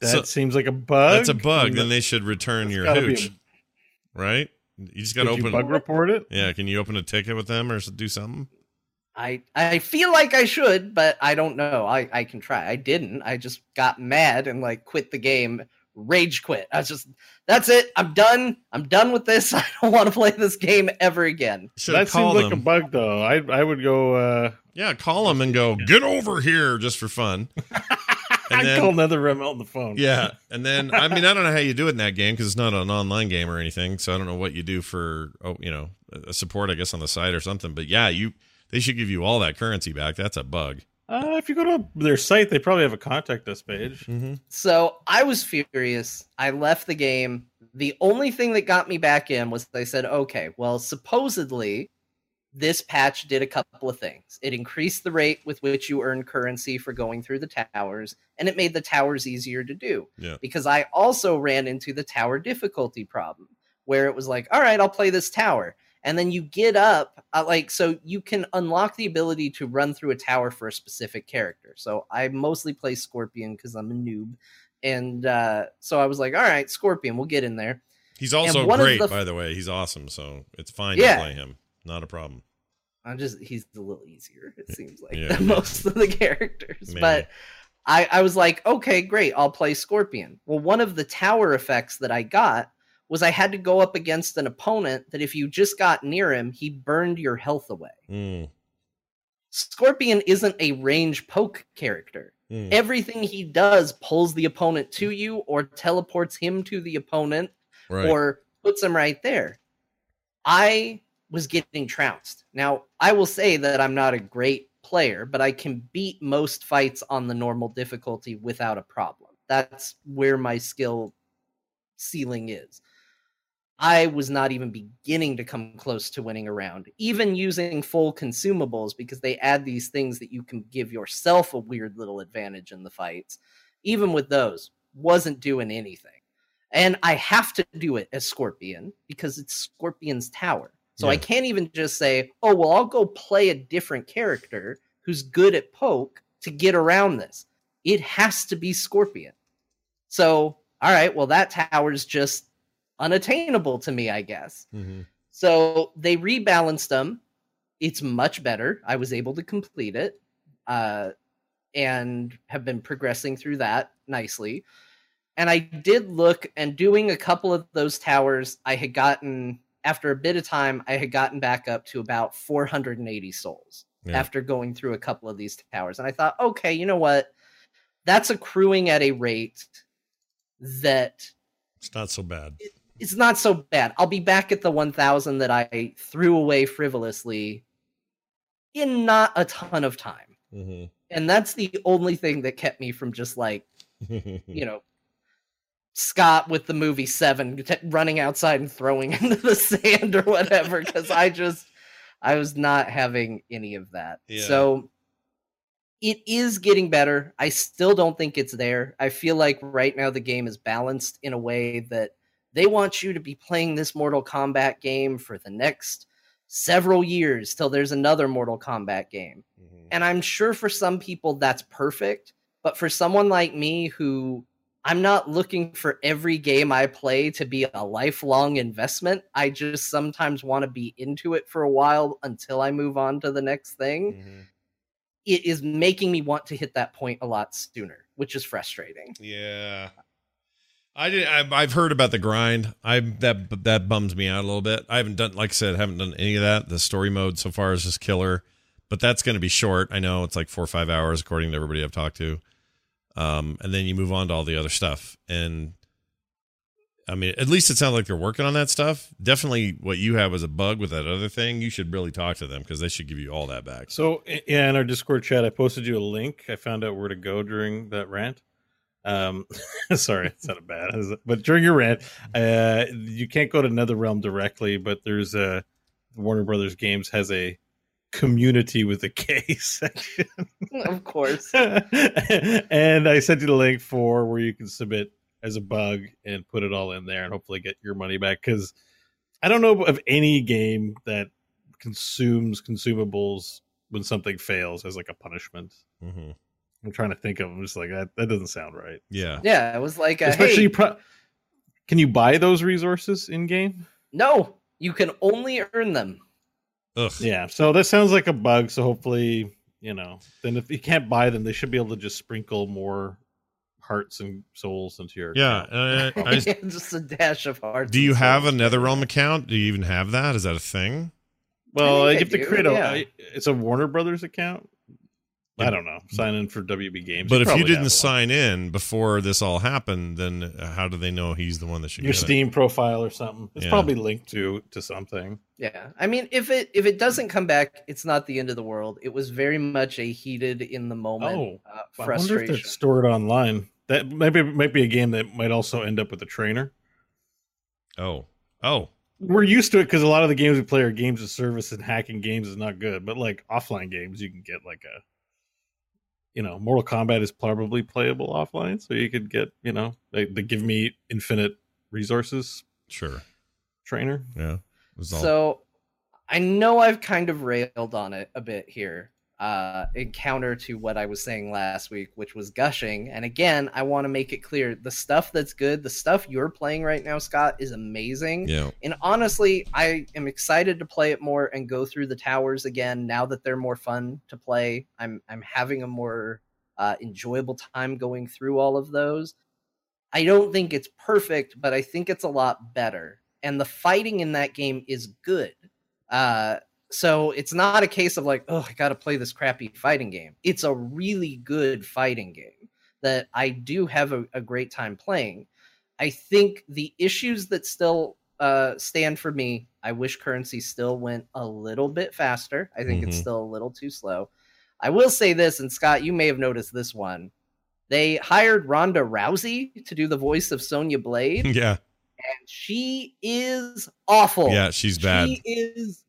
That so, seems like a bug. That's a bug. Then they should return your hooch, a... right? You just got to open. You bug report it. Yeah, can you open a ticket with them or do something? I I feel like I should, but I don't know. I I can try. I didn't. I just got mad and like quit the game, rage quit. I was just that's it. I'm done. I'm done with this. I don't want to play this game ever again. Should that seems them. Like a bug though. I I would go. Uh... Yeah, call him and go, get over here just for fun. And then, I call NetherRealm on the phone. Yeah, and then, I mean, I don't know how you do it in that game because it's not an online game or anything, so I don't know what you do for, oh, you know, a support, I guess, on the side or something. But yeah, you they should give you all that currency back. That's a bug. Uh, if you go to their site, they probably have a contact us page. Mm-hmm. So I was furious. I left the game. The only thing that got me back in was they said, okay, well, supposedly... this patch did a couple of things. It increased the rate with which you earn currency for going through the towers, and it made the towers easier to do. Yeah. Because I also ran into the tower difficulty problem, where it was like, all right, I'll play this tower. And then you get up, uh, like, so you can unlock the ability to run through a tower for a specific character. So I mostly play Scorpion because I'm a noob. And uh, so I was like, all right, Scorpion, we'll get in there. He's also great, the... by the way. He's awesome. So it's fine yeah. to play him. Not a problem. I'm just, he's a little easier, it seems like, yeah. than most of the characters. Maybe. But I, I was like, okay, great. I'll play Scorpion. Well, one of the tower effects that I got was I had to go up against an opponent that if you just got near him, he burned your health away. Mm. Scorpion isn't a range poke character. Mm. Everything he does pulls the opponent to you or teleports him to the opponent right. or puts him right there. I was getting trounced. Now, I will say that I'm not a great player, but I can beat most fights on the normal difficulty without a problem. That's where my skill ceiling is. I was not even beginning to come close to winning a round, even using full consumables, because they add these things that you can give yourself a weird little advantage in the fights. Even with those, wasn't doing anything. And I have to do it as Scorpion because it's Scorpion's tower. So yeah. I can't even just say, oh, well, I'll go play a different character who's good at poke to get around this. It has to be Scorpion. So, all right, well, that tower's just unattainable to me, I guess. Mm-hmm. So they rebalanced them. It's much better. I was able to complete it uh, and have been progressing through that nicely. And I did look, and doing a couple of those towers, I had gotten, after a bit of time, I had gotten back up to about four hundred eighty souls yeah. after going through a couple of these towers. And I thought, okay, you know what? That's accruing at a rate that... It's not so bad. It, it's not so bad. I'll be back at the one thousand that I threw away frivolously in not a ton of time. Mm-hmm. And that's the only thing that kept me from just like, you know, Scott with the movie Seven t- running outside and throwing into the sand or whatever. Cause I just, I was not having any of that. Yeah. So it is getting better. I still don't think it's there. I feel like right now the game is balanced in a way that they want you to be playing this Mortal Kombat game for the next several years till there's another Mortal Kombat game. Mm-hmm. And I'm sure for some people that's perfect, but for someone like me who I'm not looking for every game I play to be a lifelong investment, I just sometimes want to be into it for a while until I move on to the next thing. Mm-hmm. It is making me want to hit that point a lot sooner, which is frustrating. Yeah. I did. I've, I've heard about the grind. I that that bums me out a little bit. I haven't done, like I said, haven't done any of that. The story mode so far is just killer, but that's going to be short. I know it's like four or five hours, according to everybody I've talked to. Um, and then you move on to all the other stuff. And I mean, at least it sounds like they're working on that stuff. Definitely what you have is a bug with that other thing. You should really talk to them because they should give you all that back. So, yeah, in our Discord chat, I posted you a link. I found out where to go during that rant. Um, sorry, it's not a bad. But during your rant, uh, you can't go to NetherRealm directly, but there's a Warner Brothers Games has a community with a K section. Of course. And I sent you the link for where you can submit as a bug and put it all in there and hopefully get your money back. Cause I don't know of any game that consumes consumables when something fails as like a punishment. Mm-hmm. I'm trying to think of, I'm just like, that, that doesn't sound right. Yeah. Yeah. It was like, a, especially hey, pro- can you buy those resources in game? No, you can only earn them. Ugh. Yeah. So that sounds like a bug. So hopefully, you know, then if you can't buy them, they should be able to just sprinkle more hearts and souls into your yeah account. Uh, I just, just a dash of hearts. Do you have a NetherRealm account? Do you even have that? Is that a thing? Well, I mean, you have do, to create a yeah. it's a Warner Brothers account. I don't know. Sign in for W B Games. But you if you didn't sign in before this all happened, then how do they know he's the one that should your get Steam it? Profile or something? It's yeah. probably linked to to something. Yeah. I mean, if it if it doesn't come back, it's not the end of the world. It was very much a heated in the moment oh, uh, frustration. I wonder if they're stored online. That maybe might be a game that might also end up with a trainer. Oh, oh, we're used to it because a lot of the games we play are games of service, and hacking games is not good. But like offline games, you can get like a, you know, Mortal Kombat is probably playable offline, so you could get, you know, they, they give me infinite resources. Sure, trainer. Yeah. So I know I've kind of railed on it a bit here, uh, in counter to what I was saying last week, which was gushing. And again, I want to make it clear, the stuff that's good, the stuff you're playing right now, Scott, is amazing. Yeah. And honestly, I am excited to play it more and go through the towers again now that they're more fun to play. I'm I'm having a more uh, enjoyable time going through all of those. I don't think it's perfect, but I think it's a lot better. And the fighting in that game is good. Uh, so it's not a case of like, oh, I got to play this crappy fighting game. It's a really good fighting game that I do have a, a great time playing. I think the issues that still uh, stand for me, I wish currency still went a little bit faster. I think mm-hmm. it's still a little too slow. I will say this, and Scott, you may have noticed this one. They hired Ronda Rousey to do the voice of Sonya Blade. Yeah. And she is awful. Yeah, she's bad. She is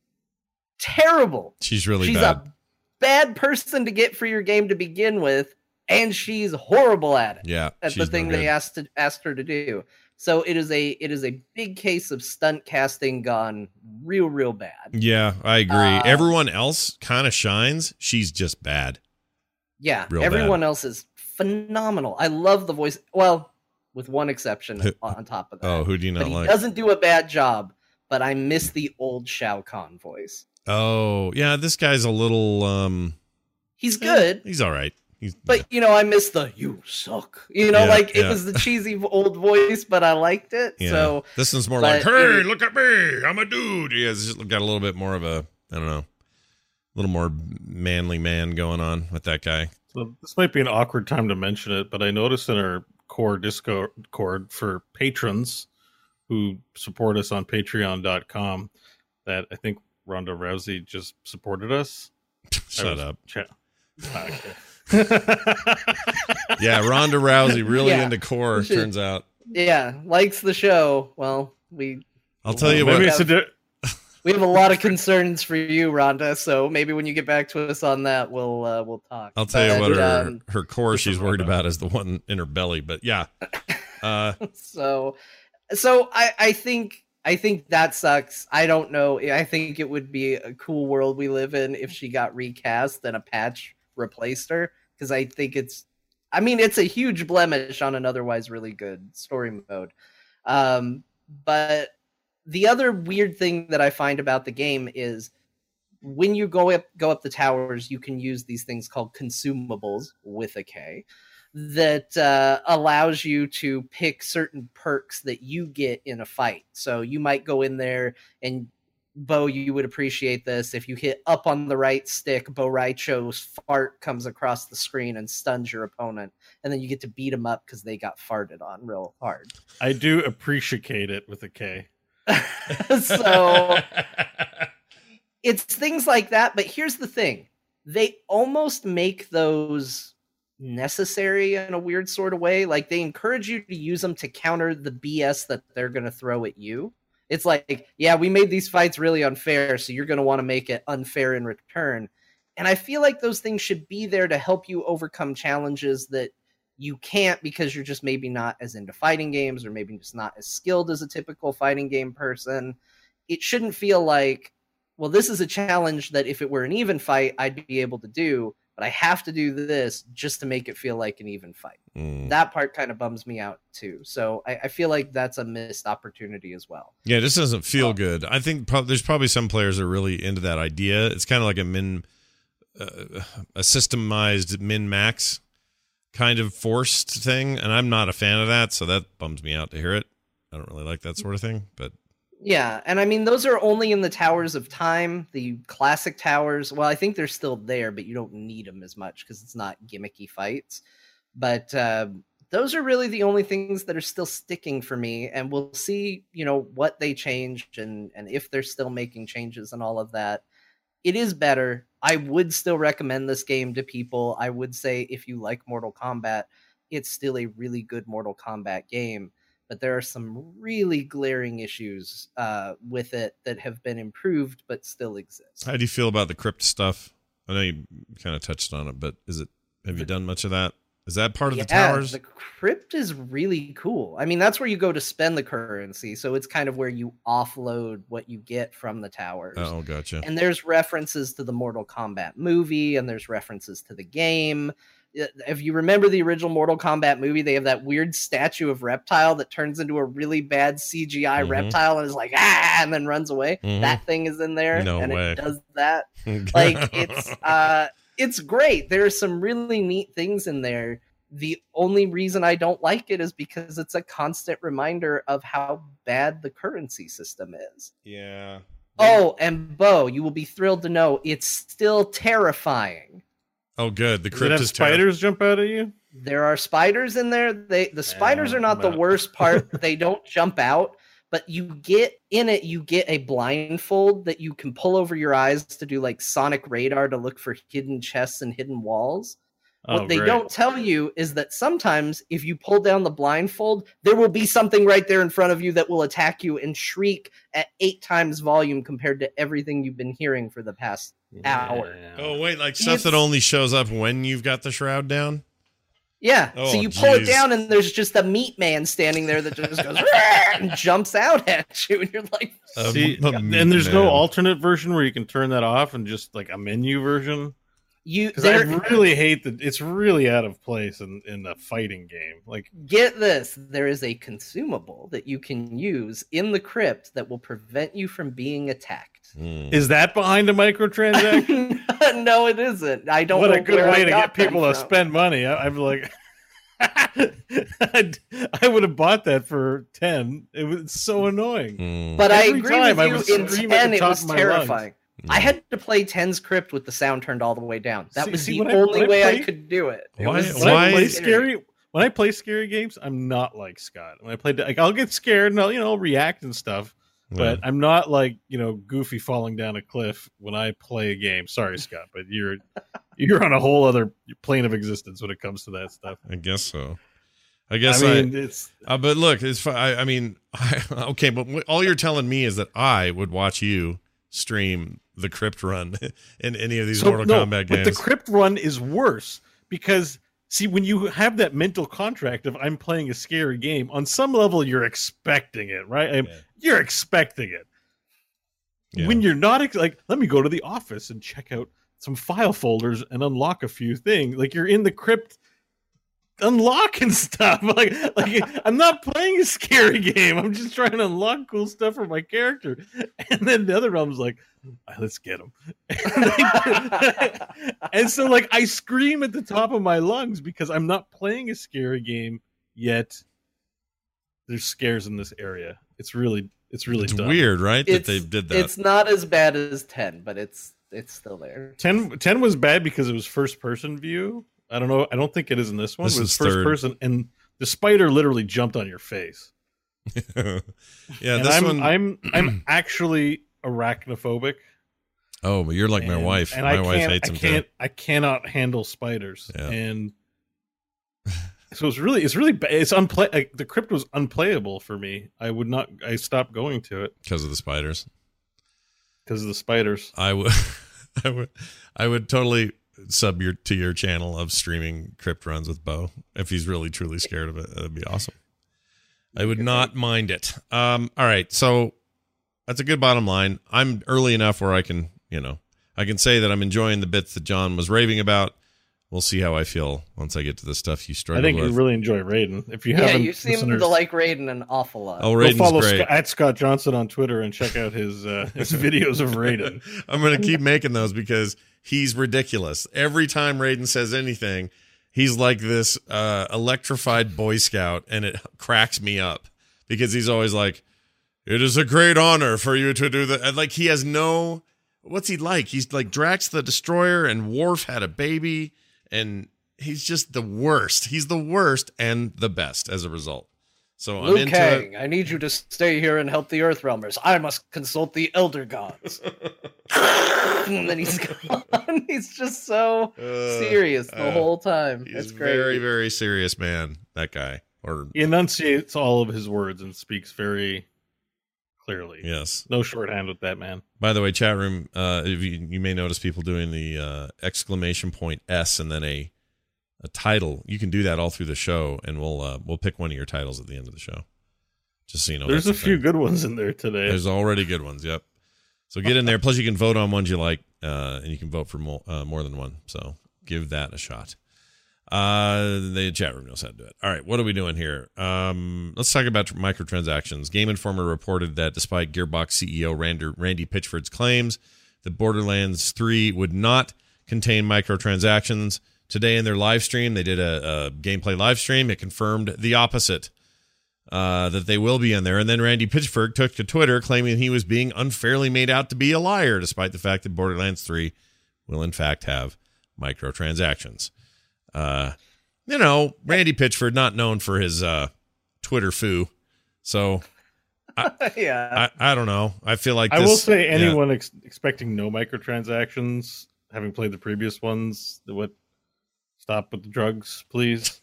terrible. She's really she's bad. She's a bad person to get for your game to begin with, and she's horrible at it. Yeah, at the thing they asked to, asked her to do. So it is a it is a big case of stunt casting gone real, real bad. Yeah, I agree. Uh, Everyone else kind of shines. She's just bad. Yeah, real everyone bad. else is phenomenal. I love the voice. Well, with one exception on top of that. Oh, who do you not but he like? He doesn't do a bad job, but I miss the old Shao Kahn voice. Oh, yeah, this guy's a little... um He's good. He's all right. He's, but, you know, I miss the, you suck. You know, yeah, like, yeah. It was the cheesy old voice, but I liked it. Yeah. So this one's more like, hey, it, look at me, I'm a dude. Yeah, it's just got a little bit more of a, I don't know, a little more manly man going on with that guy. So this might be an awkward time to mention it, but I noticed in our Core Discord for patrons who support us on patreon dot com that I think Ronda Rousey just supported us. Shut up. Ch- oh, okay. Yeah, Ronda Rousey really yeah. into Core, she, turns out. Yeah, likes the show. Well, we... I'll tell you what. Have, di- we have a lot of concerns for you, Ronda, so maybe when you get back to us on that, we'll uh, we'll talk. I'll tell but, you what her, um, her core she's worried about is the one in her belly, but yeah. Uh, so... So I, I think I think that sucks. I don't know. I think it would be a cool world we live in if she got recast and a patch replaced her, because I think it's, I mean, it's a huge blemish on an otherwise really good story mode. Um, but the other weird thing that I find about the game is when you go up go up the towers, you can use these things called consumables with a K. that uh, allows you to pick certain perks that you get in a fight. So you might go in there and, Bo, you would appreciate this. If you hit up on the right stick, Boraicho's fart comes across the screen and stuns your opponent. And then you get to beat them up because they got farted on real hard. I do appreciate it with a K. So it's things like that. But here's the thing. They almost make those... necessary in a weird sort of way. Like, they encourage you to use them to counter the B S that they're going to throw at you. It's like, yeah, we made these fights really unfair, so you're going to want to make it unfair in return. And I feel like those things should be there to help you overcome challenges that you can't because you're just maybe not as into fighting games or maybe just not as skilled as a typical fighting game person. It shouldn't feel like, well, this is a challenge that if it were an even fight, I'd be able to do, but I have to do this just to make it feel like an even fight. Mm. That part kind of bums me out too. So I, I feel like that's a missed opportunity as well. Yeah, this doesn't feel um, good. I think pro- there's probably some players that are really into that idea. It's kind of like a min, uh, a systemized min-max kind of forced thing, and I'm not a fan of that, so that bums me out to hear it. I don't really like that sort of thing, but... Yeah, and I mean, those are only in the Towers of Time, the classic towers. Well, I think they're still there, but you don't need them as much because it's not gimmicky fights. But uh, those are really the only things that are still sticking for me, and we'll see, you know, what they changed and, and if they're still making changes and all of that. It is better. I would still recommend this game to people. I would say if you like Mortal Kombat, it's still a really good Mortal Kombat game. But there are some really glaring issues uh, with it that have been improved but still exist. How do you feel about the crypt stuff? I know you kind of touched on it, but is it? Have you done much of that? Is that part of yeah, the towers? The crypt is really cool. I mean, that's where you go to spend the currency. So it's kind of where you offload what you get from the towers. Oh, gotcha. And there's references to the Mortal Kombat movie, and there's references to the game. If you remember the original Mortal Kombat movie, they have that weird statue of reptile that turns into a really bad C G I mm-hmm. reptile and is like, ah, and then runs away. Mm-hmm. That thing is in there. No and way. It does that. Like, it's... uh It's great. There are some really neat things in there. The only reason I don't like it is because it's a constant reminder of how bad the currency system is. Yeah. Oh, and Bo, you will be thrilled to know it's still terrifying. Oh, good. The crypt is terrifying. Spiders jump out at you? There are spiders in there. They the spiders are not the worst part. They don't jump out. But you get in it, you get a blindfold that you can pull over your eyes to do like sonic radar to look for hidden chests and hidden walls. What oh, they great. don't tell you is that sometimes if you pull down the blindfold, there will be something right there in front of you that will attack you and shriek at eight times volume compared to everything you've been hearing for the past yeah. hour. Oh, wait, like stuff it's, that only shows up when you've got the shroud down? Yeah, oh, so you pull geez. it down and there's just a meat man standing there that just goes and jumps out at you and you're like... Um, See, and there's man. no alternate version where you can turn that off and just like a menu version? Because I really hate that. It's really out of place in, in a fighting game. Like, get this. There is a consumable that you can use in the crypt that will prevent you from being attacked. Mm. Is that behind a microtransaction? No, it isn't. I don't. What know a good way I to get people to spend money. I, I'm like, I'd, I would have bought that for ten. It was so annoying. Mm. But Every I agree time with you. I was in ten, it was terrifying. Mm. I had to play ten's crypt with the sound turned all the way down. That see, was see, the only I, way play, I could do it. it why? So why I play scary? When I play scary games, I'm not like Scott. When I play, like, I'll get scared and I'll, you know, I'll react and stuff. But yeah. I'm not like, you know, Goofy falling down a cliff when I play a game. Sorry, Scott, but you're you're on a whole other plane of existence when it comes to that stuff. I guess so. I guess I. Mean, I it's, uh, but look, it's. I, I mean, I, okay, but all you're telling me is that I would watch you stream the crypt run in any of these so, Mortal no, Kombat games. But the crypt run is worse because. See, when you have that mental contract of I'm playing a scary game, on some level you're expecting it, right? I'm, yeah. You're expecting it. Yeah. When you're not ex- like, let me go to the office and check out some file folders and unlock a few things. Like you're in the crypt unlocking stuff. Like, like I'm not playing a scary game. I'm just trying to unlock cool stuff for my character. And then the other realm's like, right, let's get him. And, and so like I scream at the top of my lungs because I'm not playing a scary game yet. There's scares in this area. It's really, it's really it's weird, right? It's, that they did that. It's not as bad as ten, but it's, it's still there. ten, ten was bad because it was first person view. I don't know. I don't think it is in this one. This it was is first third. person, and the spider literally jumped on your face. yeah, and this I'm, one. I'm I'm actually arachnophobic. Oh, but you're like and, my wife. And my I wife hates I them can't, too. I cannot handle spiders, yeah. and so it's really it's really bad. It's unplay. Like, the crypt was unplayable for me. I would not. I stopped going to it because of the spiders. Because of the spiders, I would. I would. I would totally. Sub your to your channel of streaming crypt runs with Bo if he's really truly scared of it. That'd be awesome. I would not mind it. Um all right, so that's a good bottom line. I'm early enough where I can, you know, I can say that I'm enjoying the bits that John was raving about. We'll see how I feel once I get to the stuff you struggle with. I think with. you really enjoy Raiden. If you yeah, haven't, you seem listeners... to like Raiden an awful lot. Oh, Raiden's Go follow great. Sc- at Scott Johnson on Twitter and check out his uh, his videos of Raiden. I'm going to keep making those because he's ridiculous. Every time Raiden says anything, he's like this uh, electrified Boy Scout, and it cracks me up because he's always like, "It is a great honor for you to do that." Like he has no. What's he like? He's like Drax the Destroyer, and Worf had a baby. And he's just the worst. He's the worst and the best as a result. So Liu I'm into Kang, it. I need you to stay here and help the Earthrealmers. I must consult the Elder Gods. And then he's gone. He's just so uh, serious the uh, whole time. He's great. Very, very serious, man. That guy. Or he enunciates all of his words and speaks very clearly. Yes. No shorthand with that, man. By the way, chat room, uh, if you, you may notice people doing the uh, exclamation point S and then a a title, you can do that all through the show, and we'll uh, we'll pick one of your titles at the end of the show. Just so you know, there's a few good ones in there today. There's already good ones. Yep. So get in there. Plus, you can vote on ones you like, uh, and you can vote for more, uh, more than one. So give that a shot. Uh, the chat room knows how to do it. All right, what are we doing here? Um, let's talk about microtransactions. Game Informer reported that despite Gearbox C E O Randy, Randy Pitchford's claims that Borderlands three would not contain microtransactions, today in their live stream, they did a, a gameplay live stream. It confirmed the opposite. Uh, that they will be in there. And then Randy Pitchford took to Twitter claiming he was being unfairly made out to be a liar, despite the fact that Borderlands three will in fact have microtransactions. Uh, you know, Randy Pitchford, not known for his uh, Twitter foo. So, I, yeah, I, I don't know. I feel like this, I will say anyone yeah. ex- expecting no microtransactions, having played the previous ones, what stop with the drugs, please.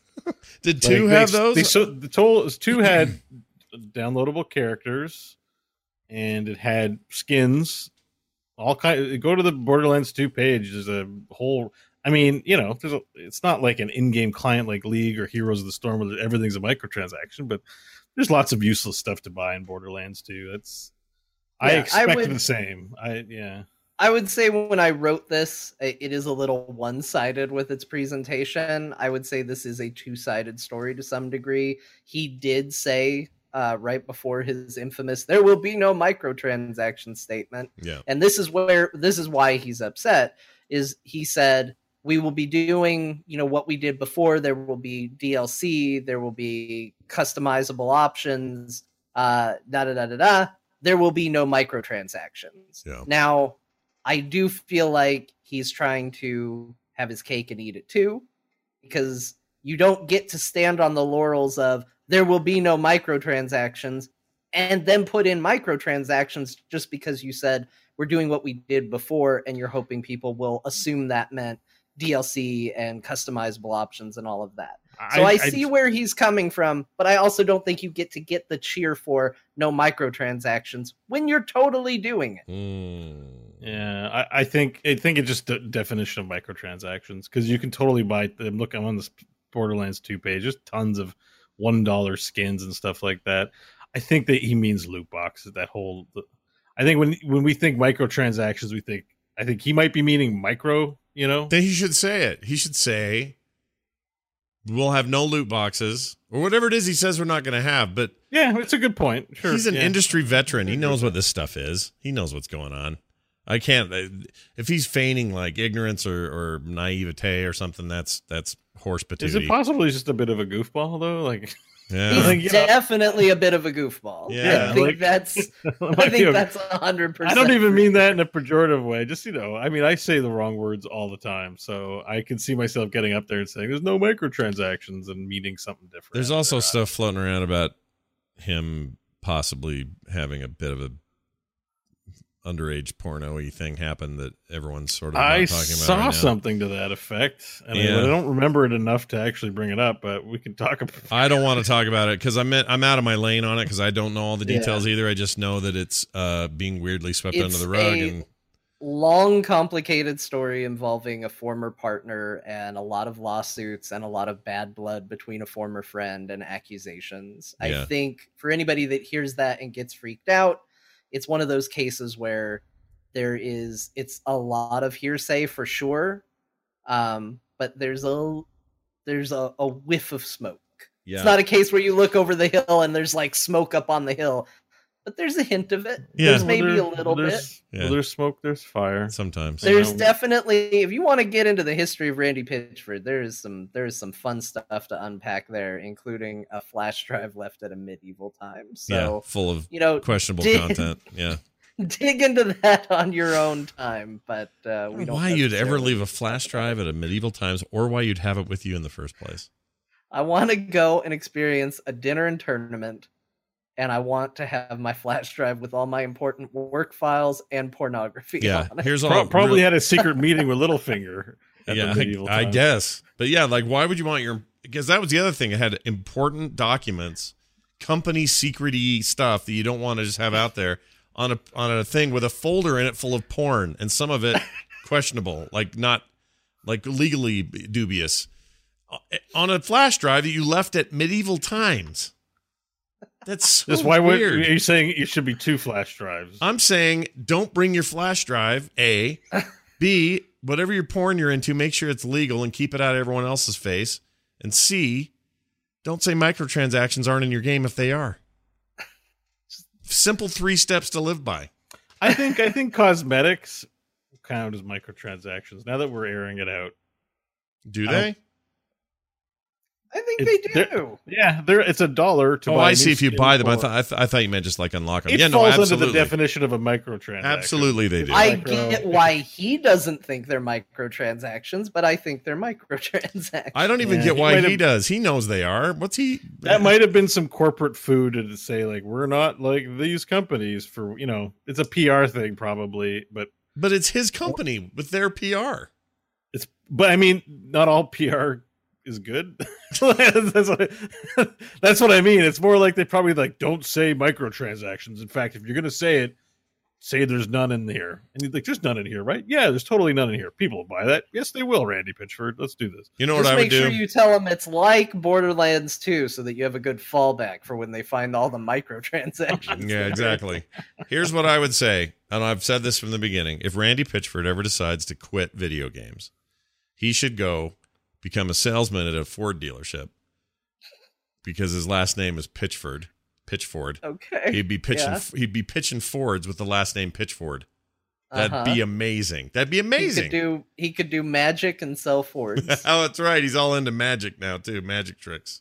Did two like have they, those? They, so the total is two had downloadable characters, and it had skins. All kind. Go to the Borderlands two page. There's a whole. I mean, you know, there's a, it's not like an in-game client like League or Heroes of the Storm where everything's a microtransaction, but there's lots of useless stuff to buy in Borderlands two. That's yeah, I expect I would, the same. I yeah. I would say when I wrote this, it is a little one-sided with its presentation. I would say this is a two-sided story to some degree. He did say uh, right before his infamous "there will be no microtransaction" statement, yeah. and this is where this is why he's upset. Is he said we will be doing, you know, what we did before. There will be D L C. There will be customizable options. Uh, da da da da da. There will be no microtransactions. Yeah. Now. I do feel like he's trying to have his cake and eat it too, because you don't get to stand on the laurels of there will be no microtransactions and then put in microtransactions just because you said we're doing what we did before and you're hoping people will assume that meant D L C and customizable options and all of that. So I, I see I, where he's coming from, but I also don't think you get to get the cheer for no microtransactions when you're totally doing it. Yeah, I, I think I think it's just the definition of microtransactions, because you can totally buy them. Look, I'm on this Borderlands two page. There's tons of one dollar skins and stuff like that. I think that he means loot boxes. That whole, I think when when we think microtransactions, we think I think he might be meaning micro. You know, then he should say it. He should say, we'll have no loot boxes or whatever it is he says we're not going to have. But yeah, it's a good point. Sure. He's an yeah. industry veteran. He knows what this stuff is. He knows what's going on. I can't. If he's feigning like ignorance or, or naivete or something, that's that's horse patootie. Is it possibly just a bit of a goofball though? Like, yeah. he's like, you know, definitely a bit of a goofball. Yeah, I think like, that's. I think that's a hundred percent. I don't even mean that in a pejorative way. Just you know, I mean, I say the wrong words all the time, so I can see myself getting up there and saying there's no microtransactions and meaning something different. There's also stuff floating around about him possibly having a bit of a underage porno-y thing happened that everyone's sort of I talking about. I right saw something to that effect. I mean, yeah. I don't remember it enough to actually bring it up, but we can talk about it. I don't want to talk about it because I'm I'm out of my lane on it because I don't know all the details yeah. either. I just know that it's uh, being weirdly swept it's under the rug. A and long, complicated story involving a former partner and a lot of lawsuits and a lot of bad blood between a former friend and accusations. Yeah. I think for anybody that hears that and gets freaked out, it's one of those cases where there is, it's a lot of hearsay for sure. Um, but there's a, there's a, a whiff of smoke. Yeah. It's not a case where you look over the hill and there's like smoke up on the hill, but there's a hint of it. Yeah. There's maybe well, there, a little well, bit. Yeah. Well, there's smoke, there's fire. Sometimes there's yeah. definitely, if you want to get into the history of Randy Pitchford, there is some, there is some fun stuff to unpack there, including a flash drive left at a medieval time. So yeah, full of, you know, questionable dig, content. Yeah. Dig into that on your own time, but uh, we don't why you'd ever leave a flash drive at a medieval times or why you'd have it with you in the first place. I want to go and experience a dinner and tournament. And I want to have my flash drive with all my important work files and pornography. Yeah, on it. Here's all Pro- probably really- had a secret meeting with Littlefinger. At yeah, the I, I guess. But yeah, like, why would you want your? Because that was the other thing. It had important documents, company secret-y stuff that you don't want to just have out there on a on a thing with a folder in it full of porn, and some of it questionable, like not like legally dubious. on a flash drive that you left at medieval times. That's so That's why weird. Are you saying it should be two flash drives? I'm saying don't bring your flash drive, A. B, whatever your porn you're into, make sure it's legal and keep it out of everyone else's face. And C, don't say microtransactions aren't in your game if they are. Simple three steps to live by. I think I think cosmetics count as microtransactions now that we're airing it out. Do they? I think it's, they do. They're, yeah, they're, it's a dollar to oh, buy. Oh, I see if you buy them. I thought I, th- I thought you meant just like unlock them. It yeah, falls no, under the definition of a microtransaction. Absolutely, they do. I Micro- get why he doesn't think they're microtransactions, but I think they're microtransactions. I don't even yeah, get why he, he does. He knows they are. What's he? That might have been some corporate food to say like we're not like these companies for you know it's a P R thing probably, but but it's his company with their P R. It's but I mean not all P R. Is good. that's, what I, that's what I mean. It's more like they probably like don't say microtransactions. In fact, if you're going to say it, say there's none in here. And you're like, there's none in here, right? Yeah, there's totally none in here. People will buy that. Yes, they will, Randy Pitchford. Let's do this. You know Just what I would do? Just make sure you tell them it's like Borderlands two so that you have a good fallback for when they find all the microtransactions. Yeah, exactly. Here's what I would say, and I've said this from the beginning. If Randy Pitchford ever decides to quit video games, he should go become a salesman at a Ford dealership because his last name is Pitchford. Pitchford. Okay. He'd be pitching. Yeah. He'd be pitching Fords with the last name Pitchford. That'd uh-huh. be amazing. That'd be amazing. He could do. He could do magic and sell Fords. Oh, that's right. He's all into magic now too. Magic tricks.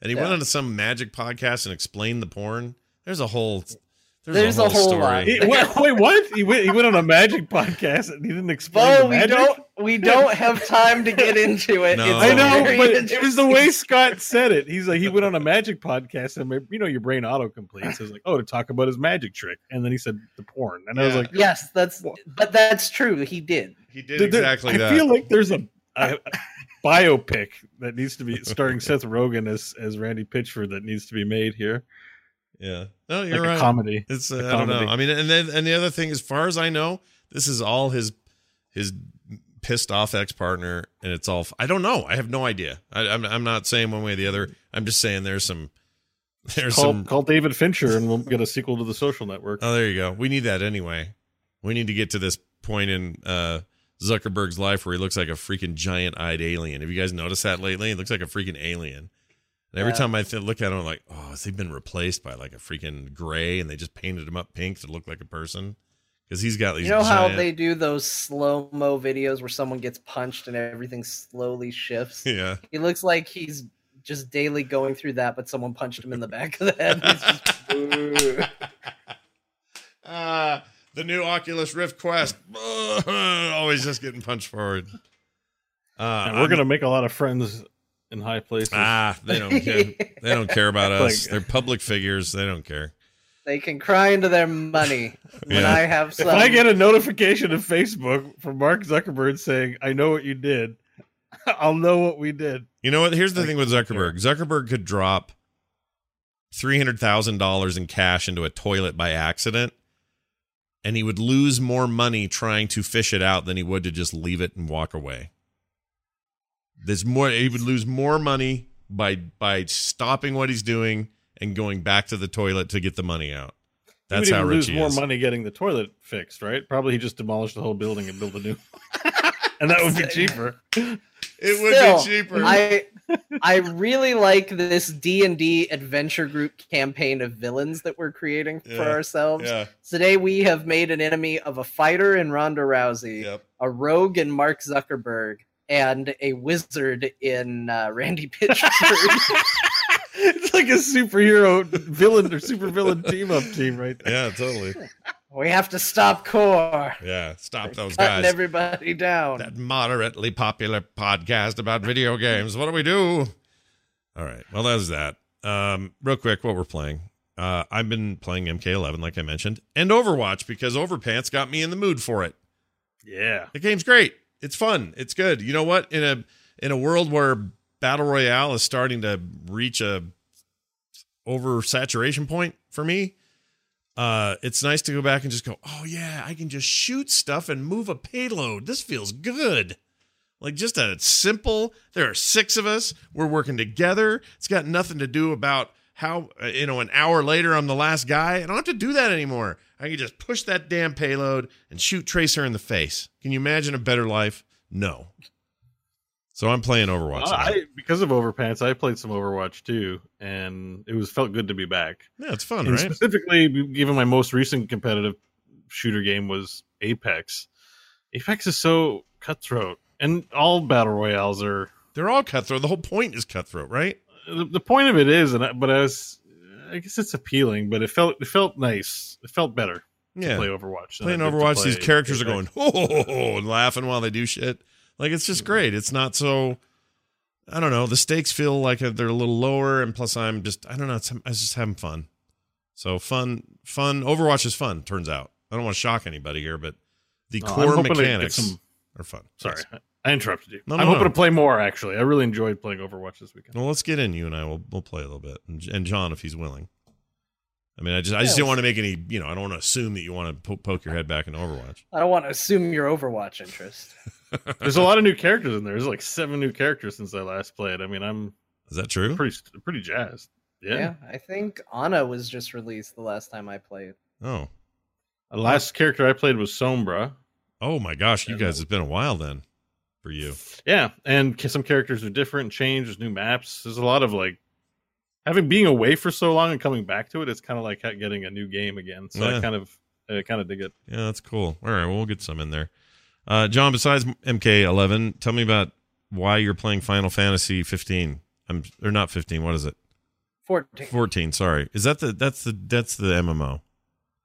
And he yeah. went on to some magic podcast and explained the porn. There's a whole. There's, There's a whole, a whole story. Lot. He, wait, wait, what? He went, he went on a magic podcast and he didn't explain. Oh, we don't, we don't have time to get into it. No. I know, but it was the way Scott said it. He's like, he went on a magic podcast and you know, your brain autocompletes. He's like, oh, to talk about his magic trick, and then he said the porn, and yeah. I was like, yes, that's, well, but that's true. He did. He did there, exactly. I that. I feel like there's a. a biopic that needs to be starring Seth Rogen as as Randy Pitchford that needs to be made here. Yeah, no, you're like a right. Comedy. It's uh, a I comedy. don't know. I mean, and then and the other thing, as far as I know, this is all his his pissed off ex partner, and it's all. I don't know. I have no idea. I, I'm I'm not saying one way or the other. I'm just saying there's some there's call, some call David Fincher, and we'll get a sequel to The Social Network. Oh, there you go. We need that anyway. We need to get to this point in uh, Zuckerberg's life where he looks like a freaking giant eyed alien. Have you guys noticed that lately? He looks like a freaking alien. And every yeah. time I th- look at him, I'm like, oh, has he been replaced by like a freaking gray and they just painted him up pink to look like a person? Because he's got these. You know giant... how they do those slow-mo videos where someone gets punched and everything slowly shifts? Yeah. He looks like he's just daily going through that, but someone punched him in the back of the head. He's just, uh, the new Oculus Rift Quest. Always just getting punched forward. Uh, we're going to make a lot of friends. In high places. Ah, they don't care. They don't care about us. Like, they're public figures. They don't care. They can cry into their money. When yeah. I have some. If I get a notification of Facebook from Mark Zuckerberg saying, I know what you did, I'll know what we did. You know what? Here's the like, thing with Zuckerberg. Zuckerberg could drop three hundred thousand dollars in cash into a toilet by accident, and he would lose more money trying to fish it out than he would to just leave it and walk away. There's more. He would lose more money by by stopping what he's doing and going back to the toilet to get the money out. That's how rich he is. He would lose more money getting the toilet fixed, right? Probably he just demolished the whole building and built a new one. And that would be cheaper. It would Still, be cheaper. I I really like this D and D adventure group campaign of villains that we're creating yeah, for ourselves. Yeah. Today we have made an enemy of a fighter in Ronda Rousey, yep. a rogue in Mark Zuckerberg, and a wizard in uh, Randy Pitchford. It's like a superhero villain or supervillain team-up team right there. Yeah, totally. We have to stop CORE. Yeah, stop They're those guys. Cutting everybody down. That moderately popular podcast about video games. What do we do? All right, well, that was that. Um, real quick, what we're playing. Uh, I've been playing M K eleven, like I mentioned, and Overwatch, because Overpants got me in the mood for it. Yeah. The game's great. It's fun. It's good. You know what? In a in a world where Battle Royale is starting to reach a oversaturation point for me, uh, it's nice to go back and just go, oh, yeah, I can just shoot stuff and move a payload. This feels good. Like just a simple, there are six of us, we're working together. It's got nothing to do about how, you know, an hour later I'm the last guy. I don't have to do that anymore. I can just push that damn payload and shoot Tracer in the face. Can you imagine a better life? No. So I'm playing Overwatch. Uh, I, because of Overpants, I played some Overwatch too, and it was felt good to be back. Yeah, it's fun, and right? Specifically, given my most recent competitive shooter game was Apex. Apex is so cutthroat, and all battle royales are. They're all cutthroat. The whole point is cutthroat, right? The, the point of it is, and I, but I was, I guess it's appealing, but it felt it felt nice. It felt better. Yeah, to play Overwatch. Playing Overwatch, play these characters Apex. Are going ho, ho, ho, ho, and laughing while they do shit. Like, it's just great. It's not so, I don't know, the stakes feel like they're a little lower, and plus I'm just, I don't know, it's, I'm just having fun. So fun, fun, Overwatch is fun, turns out. I don't want to shock anybody here, but the oh, core mechanics some, are fun. Sorry, yes. I interrupted you. No, no, I'm no. hoping to play more, actually. I really enjoyed playing Overwatch this weekend. Well, let's get in, you and I, will we'll play a little bit, and John, if he's willing. I mean, I just I just yeah, don't want to make any, you know, I don't want to assume that you want to po- poke your head back in Overwatch. I don't want to assume your Overwatch interest. There's a lot of new characters in there. There's like seven new characters since I last played. I mean, I'm... Is that true? Pretty pretty jazzed. Yeah. Yeah, I think Ana was just released the last time I played. Oh. The last character I played was Sombra. Oh my gosh, you guys, it's been a while then for you. Yeah, and some characters are different, changed, there's new maps. There's a lot of like... Having being away for so long and coming back to it, it's kind of like getting a new game again. So yeah. I kind of, I kind of dig it. Yeah, that's cool. All right, well, we'll get some in there. Uh, John, besides M K eleven, tell me about why you're playing Final Fantasy fifteen. I'm or not fifteen. What is it? Fourteen. Fourteen. Sorry, is that the that's the that's the M M O?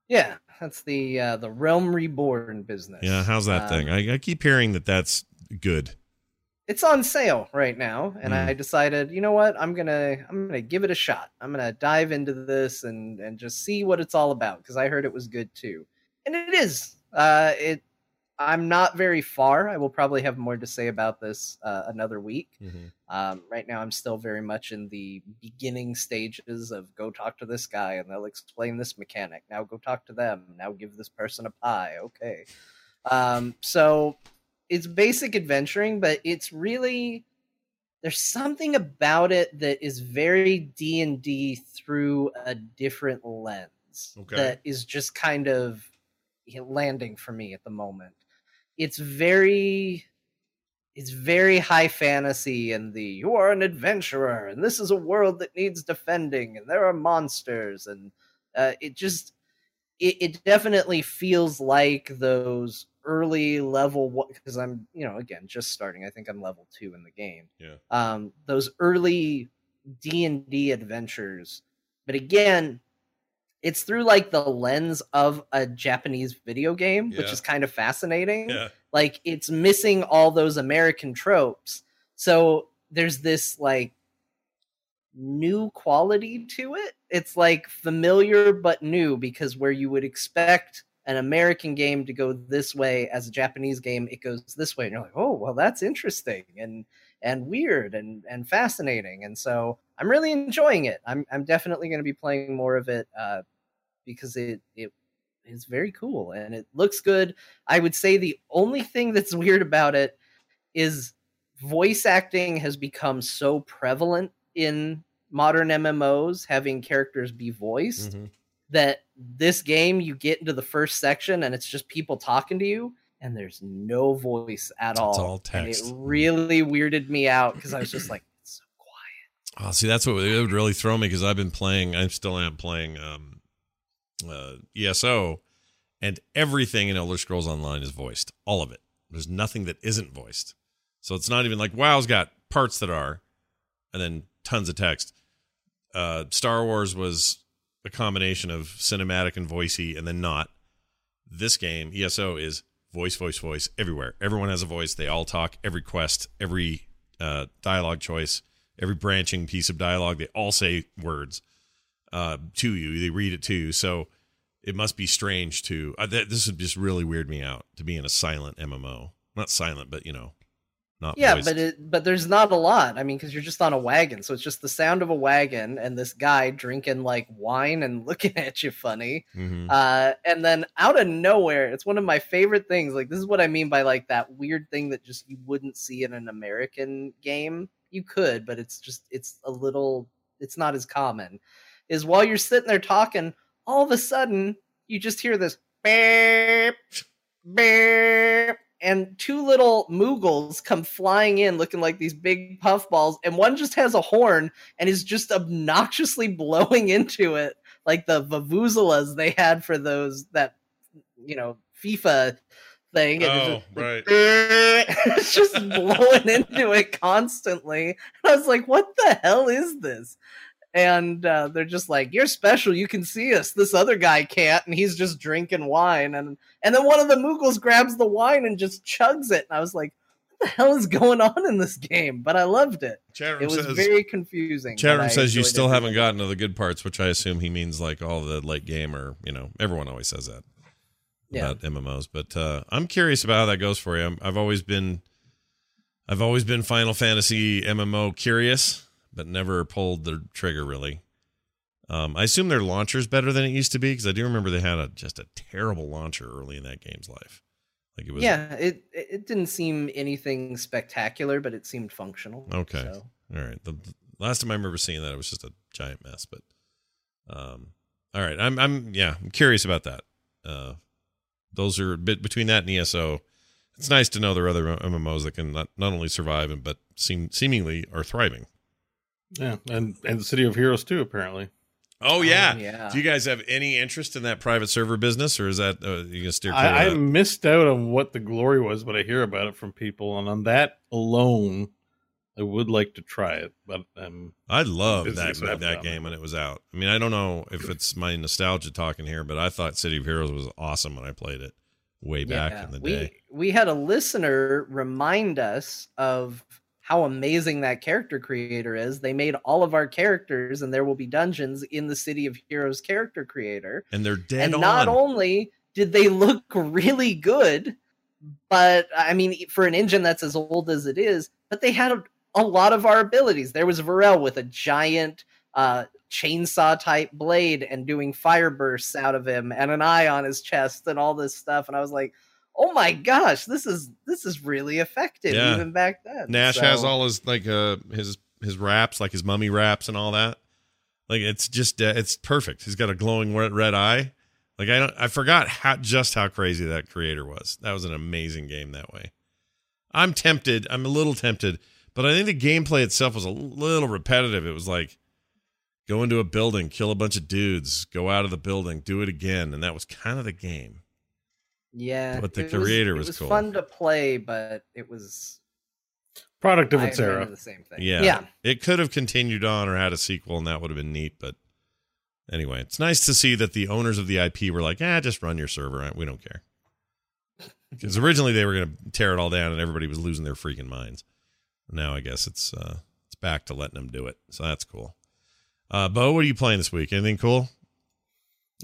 Yeah, that's the uh, the Realm Reborn business. Yeah, how's that um, thing? I, I keep hearing that that's good. It's on sale right now, and mm. I decided, you know what, I'm gonna I'm gonna give it a shot. I'm gonna dive into this and and just see what it's all about because I heard it was good too, and it is. Uh, it I'm not very far. I will probably have more to say about this uh, another week. Mm-hmm. Um, right now, I'm still very much in the beginning stages of go talk to this guy and they'll explain this mechanic. Now go talk to them. Now give this person a pie. Okay, um, so. It's basic adventuring, but it's really, there's something about it that is very D and D through a different lens. Okay. That is just kind of landing for me at the moment. It's very, it's very high fantasy and the, you are an adventurer and this is a world that needs defending and there are monsters and uh, it just, it, it definitely feels like those early level one, because I'm, you know, again, just starting. I think I'm level two in the game. Yeah. Um, those early D and D adventures. But again, it's through like the lens of a Japanese video game, yeah. which is kind of fascinating. Yeah. Like it's missing all those American tropes. So there's this like new quality to it. It's like familiar but new, because where you would expect an American game to go this way, as a Japanese game, it goes this way. And you're like, oh, well, that's interesting and and weird and, and fascinating. And so I'm really enjoying it. I'm I'm definitely going to be playing more of it uh, because it it is very cool and it looks good. I would say the only thing that's weird about it is voice acting has become so prevalent in modern M M Os, having characters be voiced. Mm-hmm. That this game, you get into the first section and it's just people talking to you and there's no voice at all. It's all text. And it really weirded me out because I was just like, it's so quiet. Oh, see, that's what it would really throw me, because I've been playing, I still am playing um, uh, E S O, and everything in Elder Scrolls Online is voiced. All of it. There's nothing that isn't voiced. So it's not even like, WoW's got parts that are, and then tons of text. Uh, Star Wars was a combination of cinematic and voicey, and then not. This game, E S O, is voice, voice, voice everywhere. Everyone has a voice. They all talk. Every quest, every uh, dialogue choice, every branching piece of dialogue, they all say words uh, to you. They read it to you. So it must be strange to... Uh, th- this would just really weird me out, to be in a silent M M O. Not silent, but, you know, not yeah, voiced. but it, but there's not a lot. I mean, because you're just on a wagon, so it's just the sound of a wagon and this guy drinking like wine and looking at you funny. Mm-hmm. Uh, and then out of nowhere, it's one of my favorite things. Like, this is what I mean by like that weird thing that just you wouldn't see in an American game. You could, but it's just it's a little it's not as common. Is while you're sitting there talking, all of a sudden you just hear this beep, beep. And two little Moogles come flying in looking like these big puffballs, and one just has a horn and is just obnoxiously blowing into it like the vuvuzelas they had for those, that, you know, FIFA thing. And oh, it's just, right. It's just blowing into it constantly. And I was like, what the hell is this? And uh, they're just like, you're special. You can see us. This other guy can't. And he's just drinking wine. And and then one of the Moogles grabs the wine and just chugs it. And I was like, what the hell is going on in this game? But I loved it. Chatham it was says, very confusing. Chatham says you still haven't gotten to the good parts, which I assume he means like all the late game, or, you know, everyone always says that yeah. about M M Os. But uh, I'm curious about how that goes for you. I'm, I've always been I've always been Final Fantasy M M O curious, but never pulled the trigger, really. Um, I assume their launcher's better than it used to be, because I do remember they had a, just a terrible launcher early in that game's life. Like it was, yeah, it it didn't seem anything spectacular, but it seemed functional. Okay, so. All right. The, the last time I remember seeing that, it was just a giant mess. But um, all right, I'm I'm yeah, I'm curious about that. Uh, those are bit between that and E S O. It's nice to know there are other M M Os that can not, not only survive and but seem seemingly are thriving. Yeah, and, and the City of Heroes too, apparently. Oh yeah. Um, yeah. Do you guys have any interest in that private server business, or is that uh, you can steer? I, I missed out on what the glory was, but I hear about it from people, and on that alone, I would like to try it. But um, I loved that that, that game when it was out. I mean, I don't know if it's my nostalgia talking here, but I thought City of Heroes was awesome when I played it way back yeah, in the we, day. We had a listener remind us of how amazing that character creator is. They made all of our characters, and there will be dungeons in the City of Heroes character creator. And they're dead on. And not only did they look really good, but I mean, for an engine that's as old as it is, but they had a, a lot of our abilities. There was Varel with a giant uh, chainsaw type blade and doing fire bursts out of him, and an eye on his chest and all this stuff. And I was like, oh my gosh, this is this is really effective yeah. even back then. Nash so. has all his like uh his his wraps, like his mummy wraps and all that. Like it's just uh, it's perfect. He's got a glowing red, red eye. Like I don't I forgot how just how crazy that creator was. That was an amazing game that way. I'm tempted. I'm a little tempted, but I think the gameplay itself was a little repetitive. It was like go into a building, kill a bunch of dudes, go out of the building, do it again, and that was kind of the game. Yeah, but the creator was, was, was cool. It was fun to play, but it was product of its era. The same thing. Yeah. yeah, it could have continued on or had a sequel, and that would have been neat. But anyway, it's nice to see that the owners of the I P were like, "Ah, just run your server. We don't care." Because originally they were going to tear it all down, and everybody was losing their freaking minds. Now I guess it's uh, it's back to letting them do it, so that's cool. Uh, Bo, what are you playing this week? Anything cool?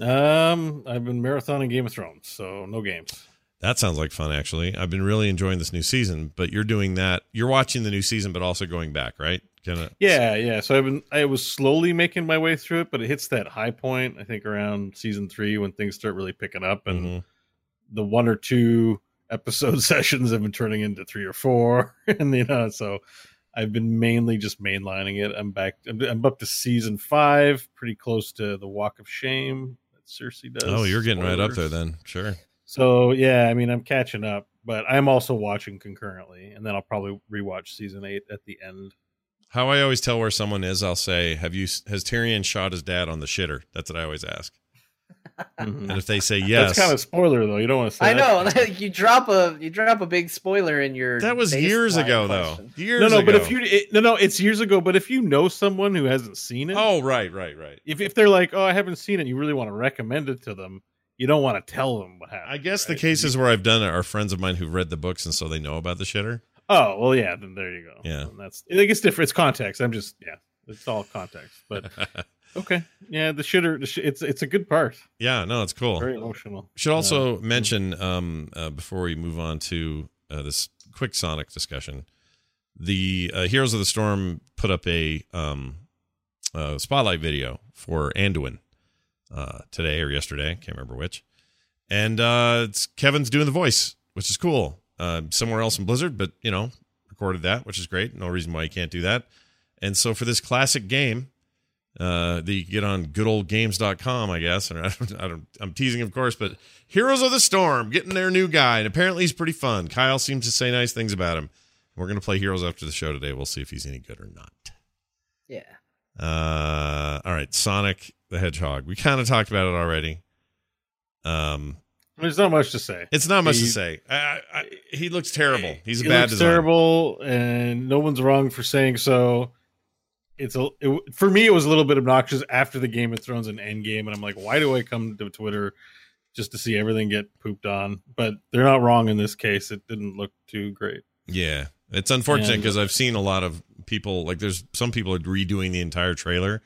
Um, I've been marathoning Game of Thrones, so no games. That sounds like fun, actually. I've been really enjoying this new season, but you're doing that. You're watching the new season, but also going back, right? Kinda. Yeah, yeah. So I've been, I was slowly making my way through it, but it hits that high point, I think, around season three when things start really picking up, and mm-hmm. the one or two episode sessions have been turning into three or four, and you know, so I've been mainly just mainlining it. I'm back. I'm, I'm up to season five, pretty close to the Walk of Shame. Cersei does. Oh, you're getting spoilers. Right up there then. Sure. So, yeah, I mean, I'm catching up, but I'm also watching concurrently, and then I'll probably rewatch season eight at the end. How I always tell where someone is, I'll say, "Have you has Tyrion shot his dad on the shitter?" That's what I always ask. Mm-hmm. And if they say yes, that's kind of spoiler though. You don't want to say. I know that. you drop a you drop a big spoiler in your. That was years ago question. though. Years. No, no, ago. But if you it, no, no, it's years ago. But if you know someone who hasn't seen it, oh right, right, right. If if they're like, "Oh, I haven't seen it," you really want to recommend it to them. You don't want to tell them what happened. I guess right? the cases where I've done it are friends of mine who've read the books, and so they know about the shitter. Oh well, yeah. Then there you go. Yeah, and that's. I think it's different. It's context. I'm just yeah. It's all context, but. Okay. Yeah, the shitter. The sh- it's it's a good part. Yeah, no, it's cool. Very emotional. Should also uh, mention um, uh, before we move on to uh, this quick Sonic discussion the uh, Heroes of the Storm put up a um, uh, spotlight video for Anduin uh, today or yesterday. Can't remember which. And uh, it's Kevin's doing the voice, which is cool. Uh, somewhere else in Blizzard, but, you know, recorded that, which is great. No reason why you can't do that. And so for this classic game uh, that you can get on good old games dot com, I guess. And I don't, I don't, I'm teasing, of course, but Heroes of the Storm, getting their new guy. And apparently he's pretty fun. Kyle seems to say nice things about him. We're going to play Heroes after the show today. We'll see if he's any good or not. Yeah. Uh, all right. Sonic the Hedgehog. We kind of talked about it already. Um, There's not much to say. It's not much he, to say. I, I, he looks terrible. He's a he bad looks designer. Terrible, and no one's wrong for saying so. It's a it, for me, it was a little bit obnoxious after the Game of Thrones and Endgame, and I'm like, why do I come to Twitter just to see everything get pooped on? But they're not wrong in this case. It didn't look too great. Yeah, it's unfortunate because I've seen a lot of people like there's some people are redoing the entire trailer.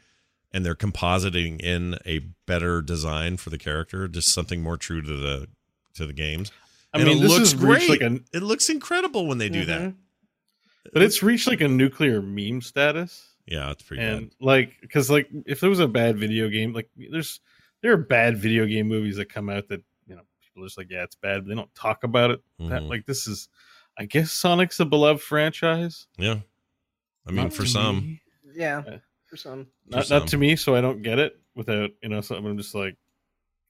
And they're compositing in a better design for the character, just something more true to the to the games. I and mean, it this looks great. Like a, it looks incredible when they do mm-hmm. that. But it's reached like a nuclear meme status. Yeah, it's pretty and bad. Like, because like if there was a bad video game, like there's there are bad video game movies that come out that you know people are just like, yeah, it's bad. But they don't talk about it. Mm-hmm. That, like this is, I guess Sonic's a beloved franchise. Yeah, I mean Not for some, me. yeah. yeah. Some. Not, some. Not to me, so I don't get it without, you know, so I'm just like...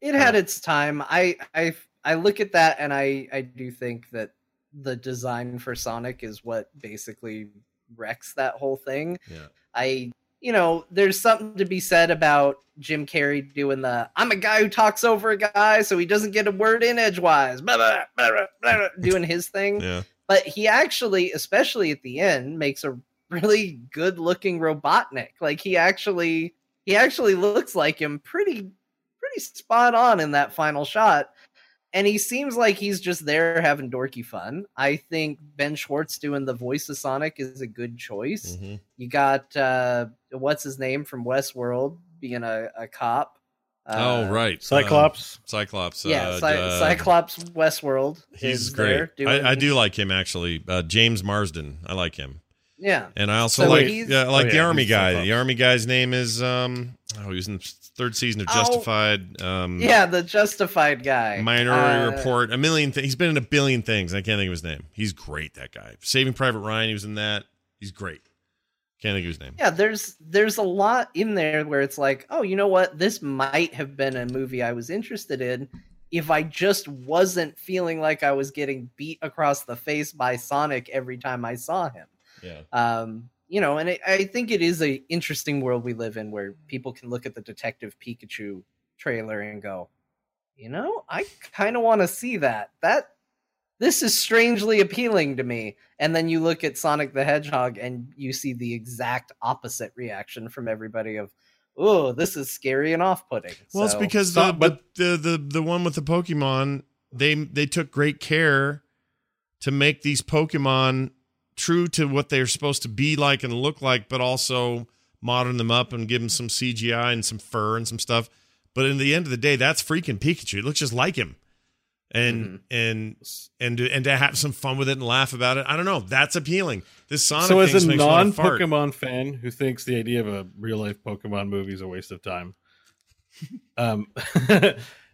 It had oh. its time. I, I I look at that and I, I do think that the design for Sonic is what basically wrecks that whole thing. Yeah. I, you know, there's something to be said about Jim Carrey doing the, I'm a guy who talks over a guy so he doesn't get a word in edgewise. Blah, blah, blah, blah, blah, doing his thing. Yeah. But he actually, especially at the end, makes a really good looking Robotnik. Like he actually he actually looks like him pretty pretty spot on in that final shot, and he seems like he's just there having dorky fun. I think Ben Schwartz doing the voice of Sonic is a good choice. Mm-hmm. You got uh what's his name from Westworld being a, a cop. Uh, oh right, Cyclops. Um, Cyclops. Yeah, uh, Cy- uh, Cyclops. Westworld. He's great. Doing- I, I do like him actually. Uh, James Marsden. I like him. Yeah, and I also so like yeah, like oh, yeah, the army guy. So the army guy's name is um oh he was in the third season of Justified. Oh, um, yeah, the Justified guy. Minority uh, Report. A million things. He's been in a billion things. I can't think of his name. He's great. That guy. Saving Private Ryan. He was in that. He's great. Can't think of his name. Yeah, there's there's a lot in there where it's like, oh, you know what? This might have been a movie I was interested in if I just wasn't feeling like I was getting beat across the face by Sonic every time I saw him. Yeah. Um, you know, and it, I think it is an interesting world we live in where people can look at the Detective Pikachu trailer and go, you know, I kind of want to see that. That this is strangely appealing to me. And then you look at Sonic the Hedgehog and you see the exact opposite reaction from everybody of, oh, this is scary and off-putting. Well, so, it's because the, so, but the, the the one with the Pokemon, they they took great care to make these Pokemon true to what they're supposed to be like and look like, but also modern them up and give them some C G I and some fur and some stuff. But in the end of the day, that's freaking Pikachu. It looks just like him. And, mm-hmm. and, and, and to have some fun with it and laugh about it. I don't know. That's appealing. This Sonic so as a non Pokemon fan who thinks the idea of a real life Pokemon movie is a waste of time. um,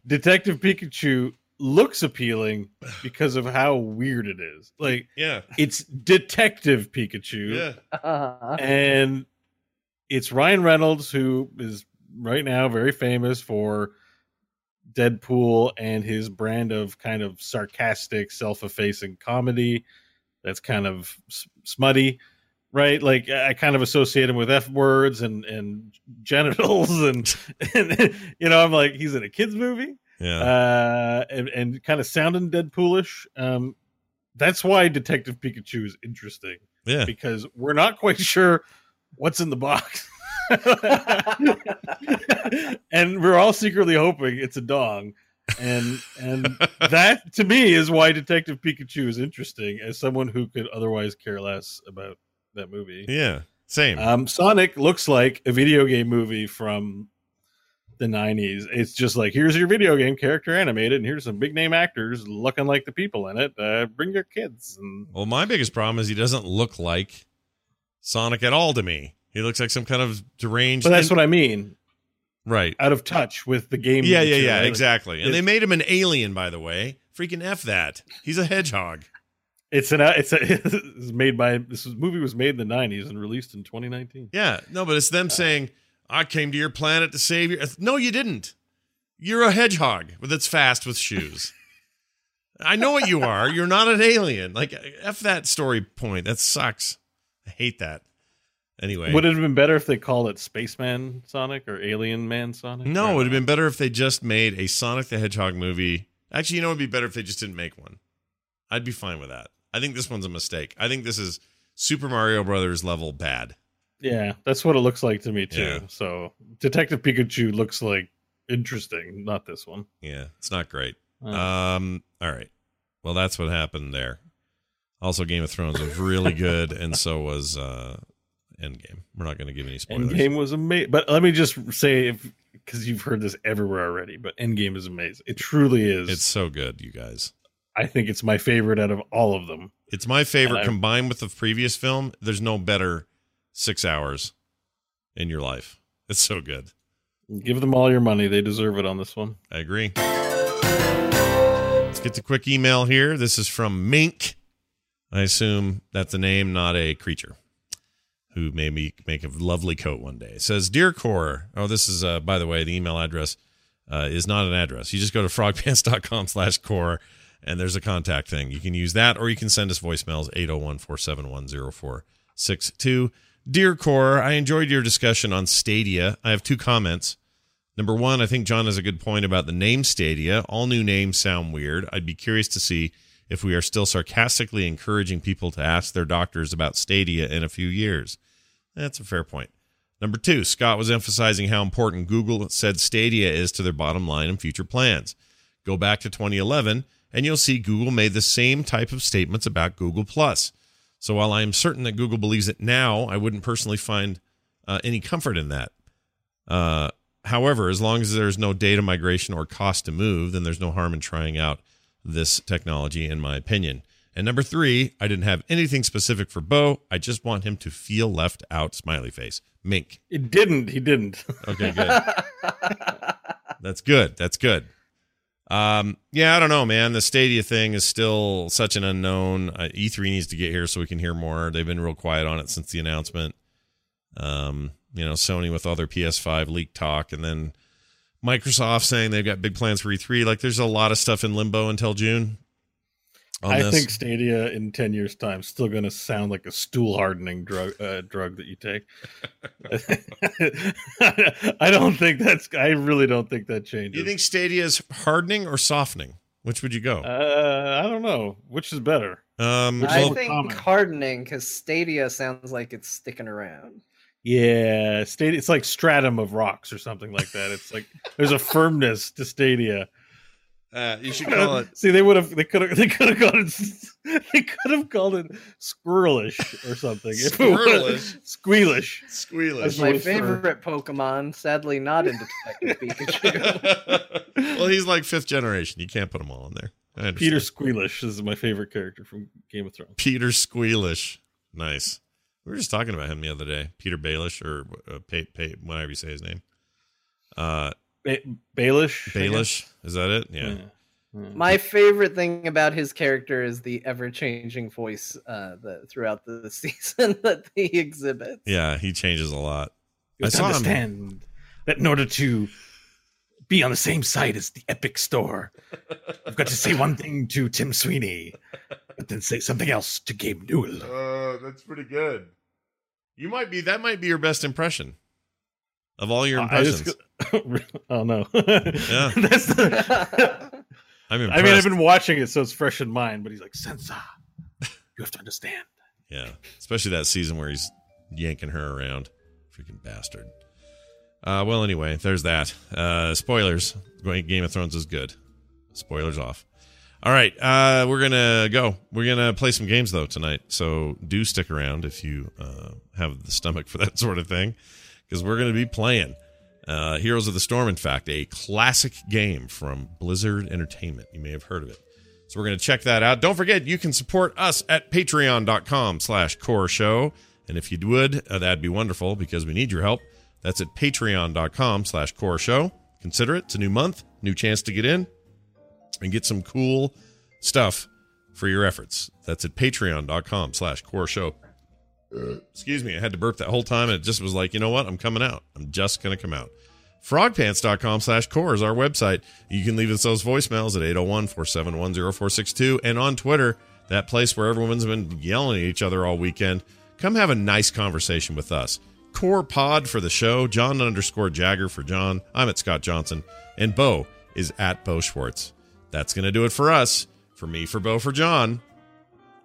Detective Pikachu looks appealing because of how weird it is. Like, yeah, it's Detective Pikachu, yeah, uh-huh. and it's Ryan Reynolds, who is right now very famous for Deadpool and his brand of kind of sarcastic, self-effacing comedy that's kind of smutty, right? Like, I kind of associate him with F words and and genitals, and, and you know, I'm like, he's in a kids movie. Yeah, uh, and, and kind of sounding Deadpoolish. Um, that's why Detective Pikachu is interesting. Yeah, because we're not quite sure what's in the box, and we're all secretly hoping it's a dong. And and that to me is why Detective Pikachu is interesting as someone who could otherwise care less about that movie. Yeah, same. Um, Sonic looks like a video game movie from the nineties. It's just like, here's your video game character animated, and here's some big name actors looking like the people in it. Uh, bring your kids. And well, my biggest problem is he doesn't look like Sonic at all to me. He looks like some kind of deranged. But that's in- what I mean. Right. Out of touch with the game. Yeah, yeah, yeah, exactly. And they made him an alien, by the way. Freaking F that. He's a hedgehog. It's an, it's a, it's made by, this movie was made in the nineties and released in twenty nineteen. Yeah, no, but it's them uh, saying, I came to your planet to save you. No, you didn't. You're a hedgehog that's fast with shoes. I know what you are. You're not an alien. Like, F that story point. That sucks. I hate that. Anyway. Would it have been better if they called it Spaceman Sonic or Alien Man Sonic? No, it would have been better if they just made a Sonic the Hedgehog movie. Actually, you know, it would be better if they just didn't make one. I'd be fine with that. I think this one's a mistake. I think this is Super Mario Brothers level bad. Yeah, that's what it looks like to me, too. Yeah. So Detective Pikachu looks like interesting, not this one. Yeah, it's not great. Uh. Um, all right. Well, that's what happened there. Also, Game of Thrones was really good, and so was... Uh, Endgame. We're not going to give any spoilers. Endgame was amazing, but let me just say, if because you've heard this everywhere already, but Endgame is amazing. It truly is. It's so good, you guys. I think it's my favorite out of all of them. It's my favorite combined with the previous film. There's no better six hours in your life. It's so good. Give them all your money. They deserve it on this one. I agree. Let's get to quick email here. This is from Mink. I assume that's a name, not a creature, who made me make a lovely coat one day. It says, Dear Core. Oh, this is, uh, by the way, the email address uh, is not an address. You just go to frogpants dot com slash core, and there's a contact thing. You can use that, or you can send us voicemails, eight oh one, four seven one, oh four six two. Dear Core, I enjoyed your discussion on Stadia. I have two comments. Number one, I think John has a good point about the name Stadia. All new names sound weird. I'd be curious to see if we are still sarcastically encouraging people to ask their doctors about Stadia in a few years. That's a fair point. Number two, Scott was emphasizing how important Google said Stadia is to their bottom line and future plans. Go back to twenty eleven, and you'll see Google made the same type of statements about Google+. So while I am certain that Google believes it now, I wouldn't personally find uh, any comfort in that. Uh, however, as long as there's no data migration or cost to move, then there's no harm in trying out this technology, in my opinion. And number three, I didn't have anything specific for Bo. I just want him to feel left out, smiley face. Mink. It didn't. He didn't. Okay, good. That's good. That's good. Um, yeah, I don't know, man. The Stadia thing is still such an unknown. Uh, E three needs to get here so we can hear more. They've been real quiet on it since the announcement. Um, you know, Sony with all their P S five leak talk, and then Microsoft saying they've got big plans for E three. Like, there's a lot of stuff in limbo until June. I this. think Stadia in ten years' time is still going to sound like a stool hardening drug uh, drug that you take. I don't think that's. I really don't think that changes. You think Stadia is hardening or softening? Which would you go? Uh, I don't know. Which is better? Um, Which I is think common? Hardening, because Stadia sounds like it's sticking around. Yeah, Stadia, it's like stratum of rocks or something like that. It's like there's a firmness to Stadia. Uh, you should call it. See, they would have. They could have. They could have called it. They could have called it squirrelish or something. Squirrelish, squealish, squealish. That's my favorite Pokemon. Sadly, not in Detective Pikachu. Well, he's like fifth generation. You can't put them all in there. Peter Squealish is my favorite character from Game of Thrones. Peter Squealish, nice. We were just talking about him the other day, Peter Baelish, or uh, pay, pay, whatever you say his name. Uh, ba- Baelish? Baelish, is that it? Yeah. yeah. yeah. My favorite thing about his character is the ever-changing voice uh, that throughout the season that he exhibits. Yeah, he changes a lot. You I saw understand him. That in order to be on the same side as the Epic Store, I've got to say one thing to Tim Sweeney, but then say something else to Gabe Newell. Oh, uh, that's pretty good. You might be, that might be your best impression of all your impressions. I just, oh no. Yeah. That's the, I'm impressed. I mean, I've been watching it, so it's fresh in mind, but he's like, Sensa, you have to understand. Yeah. Especially that season where he's yanking her around. Freaking bastard. Uh, well, anyway, there's that. Uh, spoilers. Game of Thrones is good. Spoilers off. All right, uh, we're going to go. We're going to play some games, though, tonight. So do stick around if you uh, have the stomach for that sort of thing, because we're going to be playing Uh, Heroes of the Storm, in fact, a classic game from Blizzard Entertainment. You may have heard of it. So we're going to check that out. Don't forget, you can support us at patreon.com slash core show. And if you would, uh, that'd be wonderful because we need your help. That's at patreon.com slash core show. Consider it. It's a new month, new chance to get in and get some cool stuff for your efforts. That's at patreon.com slash core show. Excuse me, I had to burp that whole time, and it just was like, you know what? I'm coming out. I'm just going to come out. frogpants.com slash core is our website. You can leave us those voicemails at eight oh one, four seven one, oh four six two. And on Twitter, that place where everyone's been yelling at each other all weekend, come have a nice conversation with us. Core Pod for the show, John underscore Jagger for John. I'm at Scott Johnson, and Bo is at Bo Schwartz. That's going to do it for us. For me, for Bo, for John,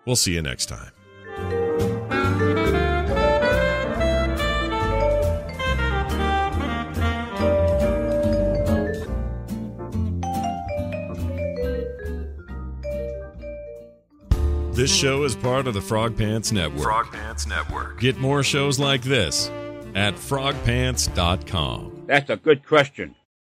we'll see you next time. This show is part of the Frog Pants Network. Frog Pants Network. Get more shows like this at frog pants dot com. That's a good question.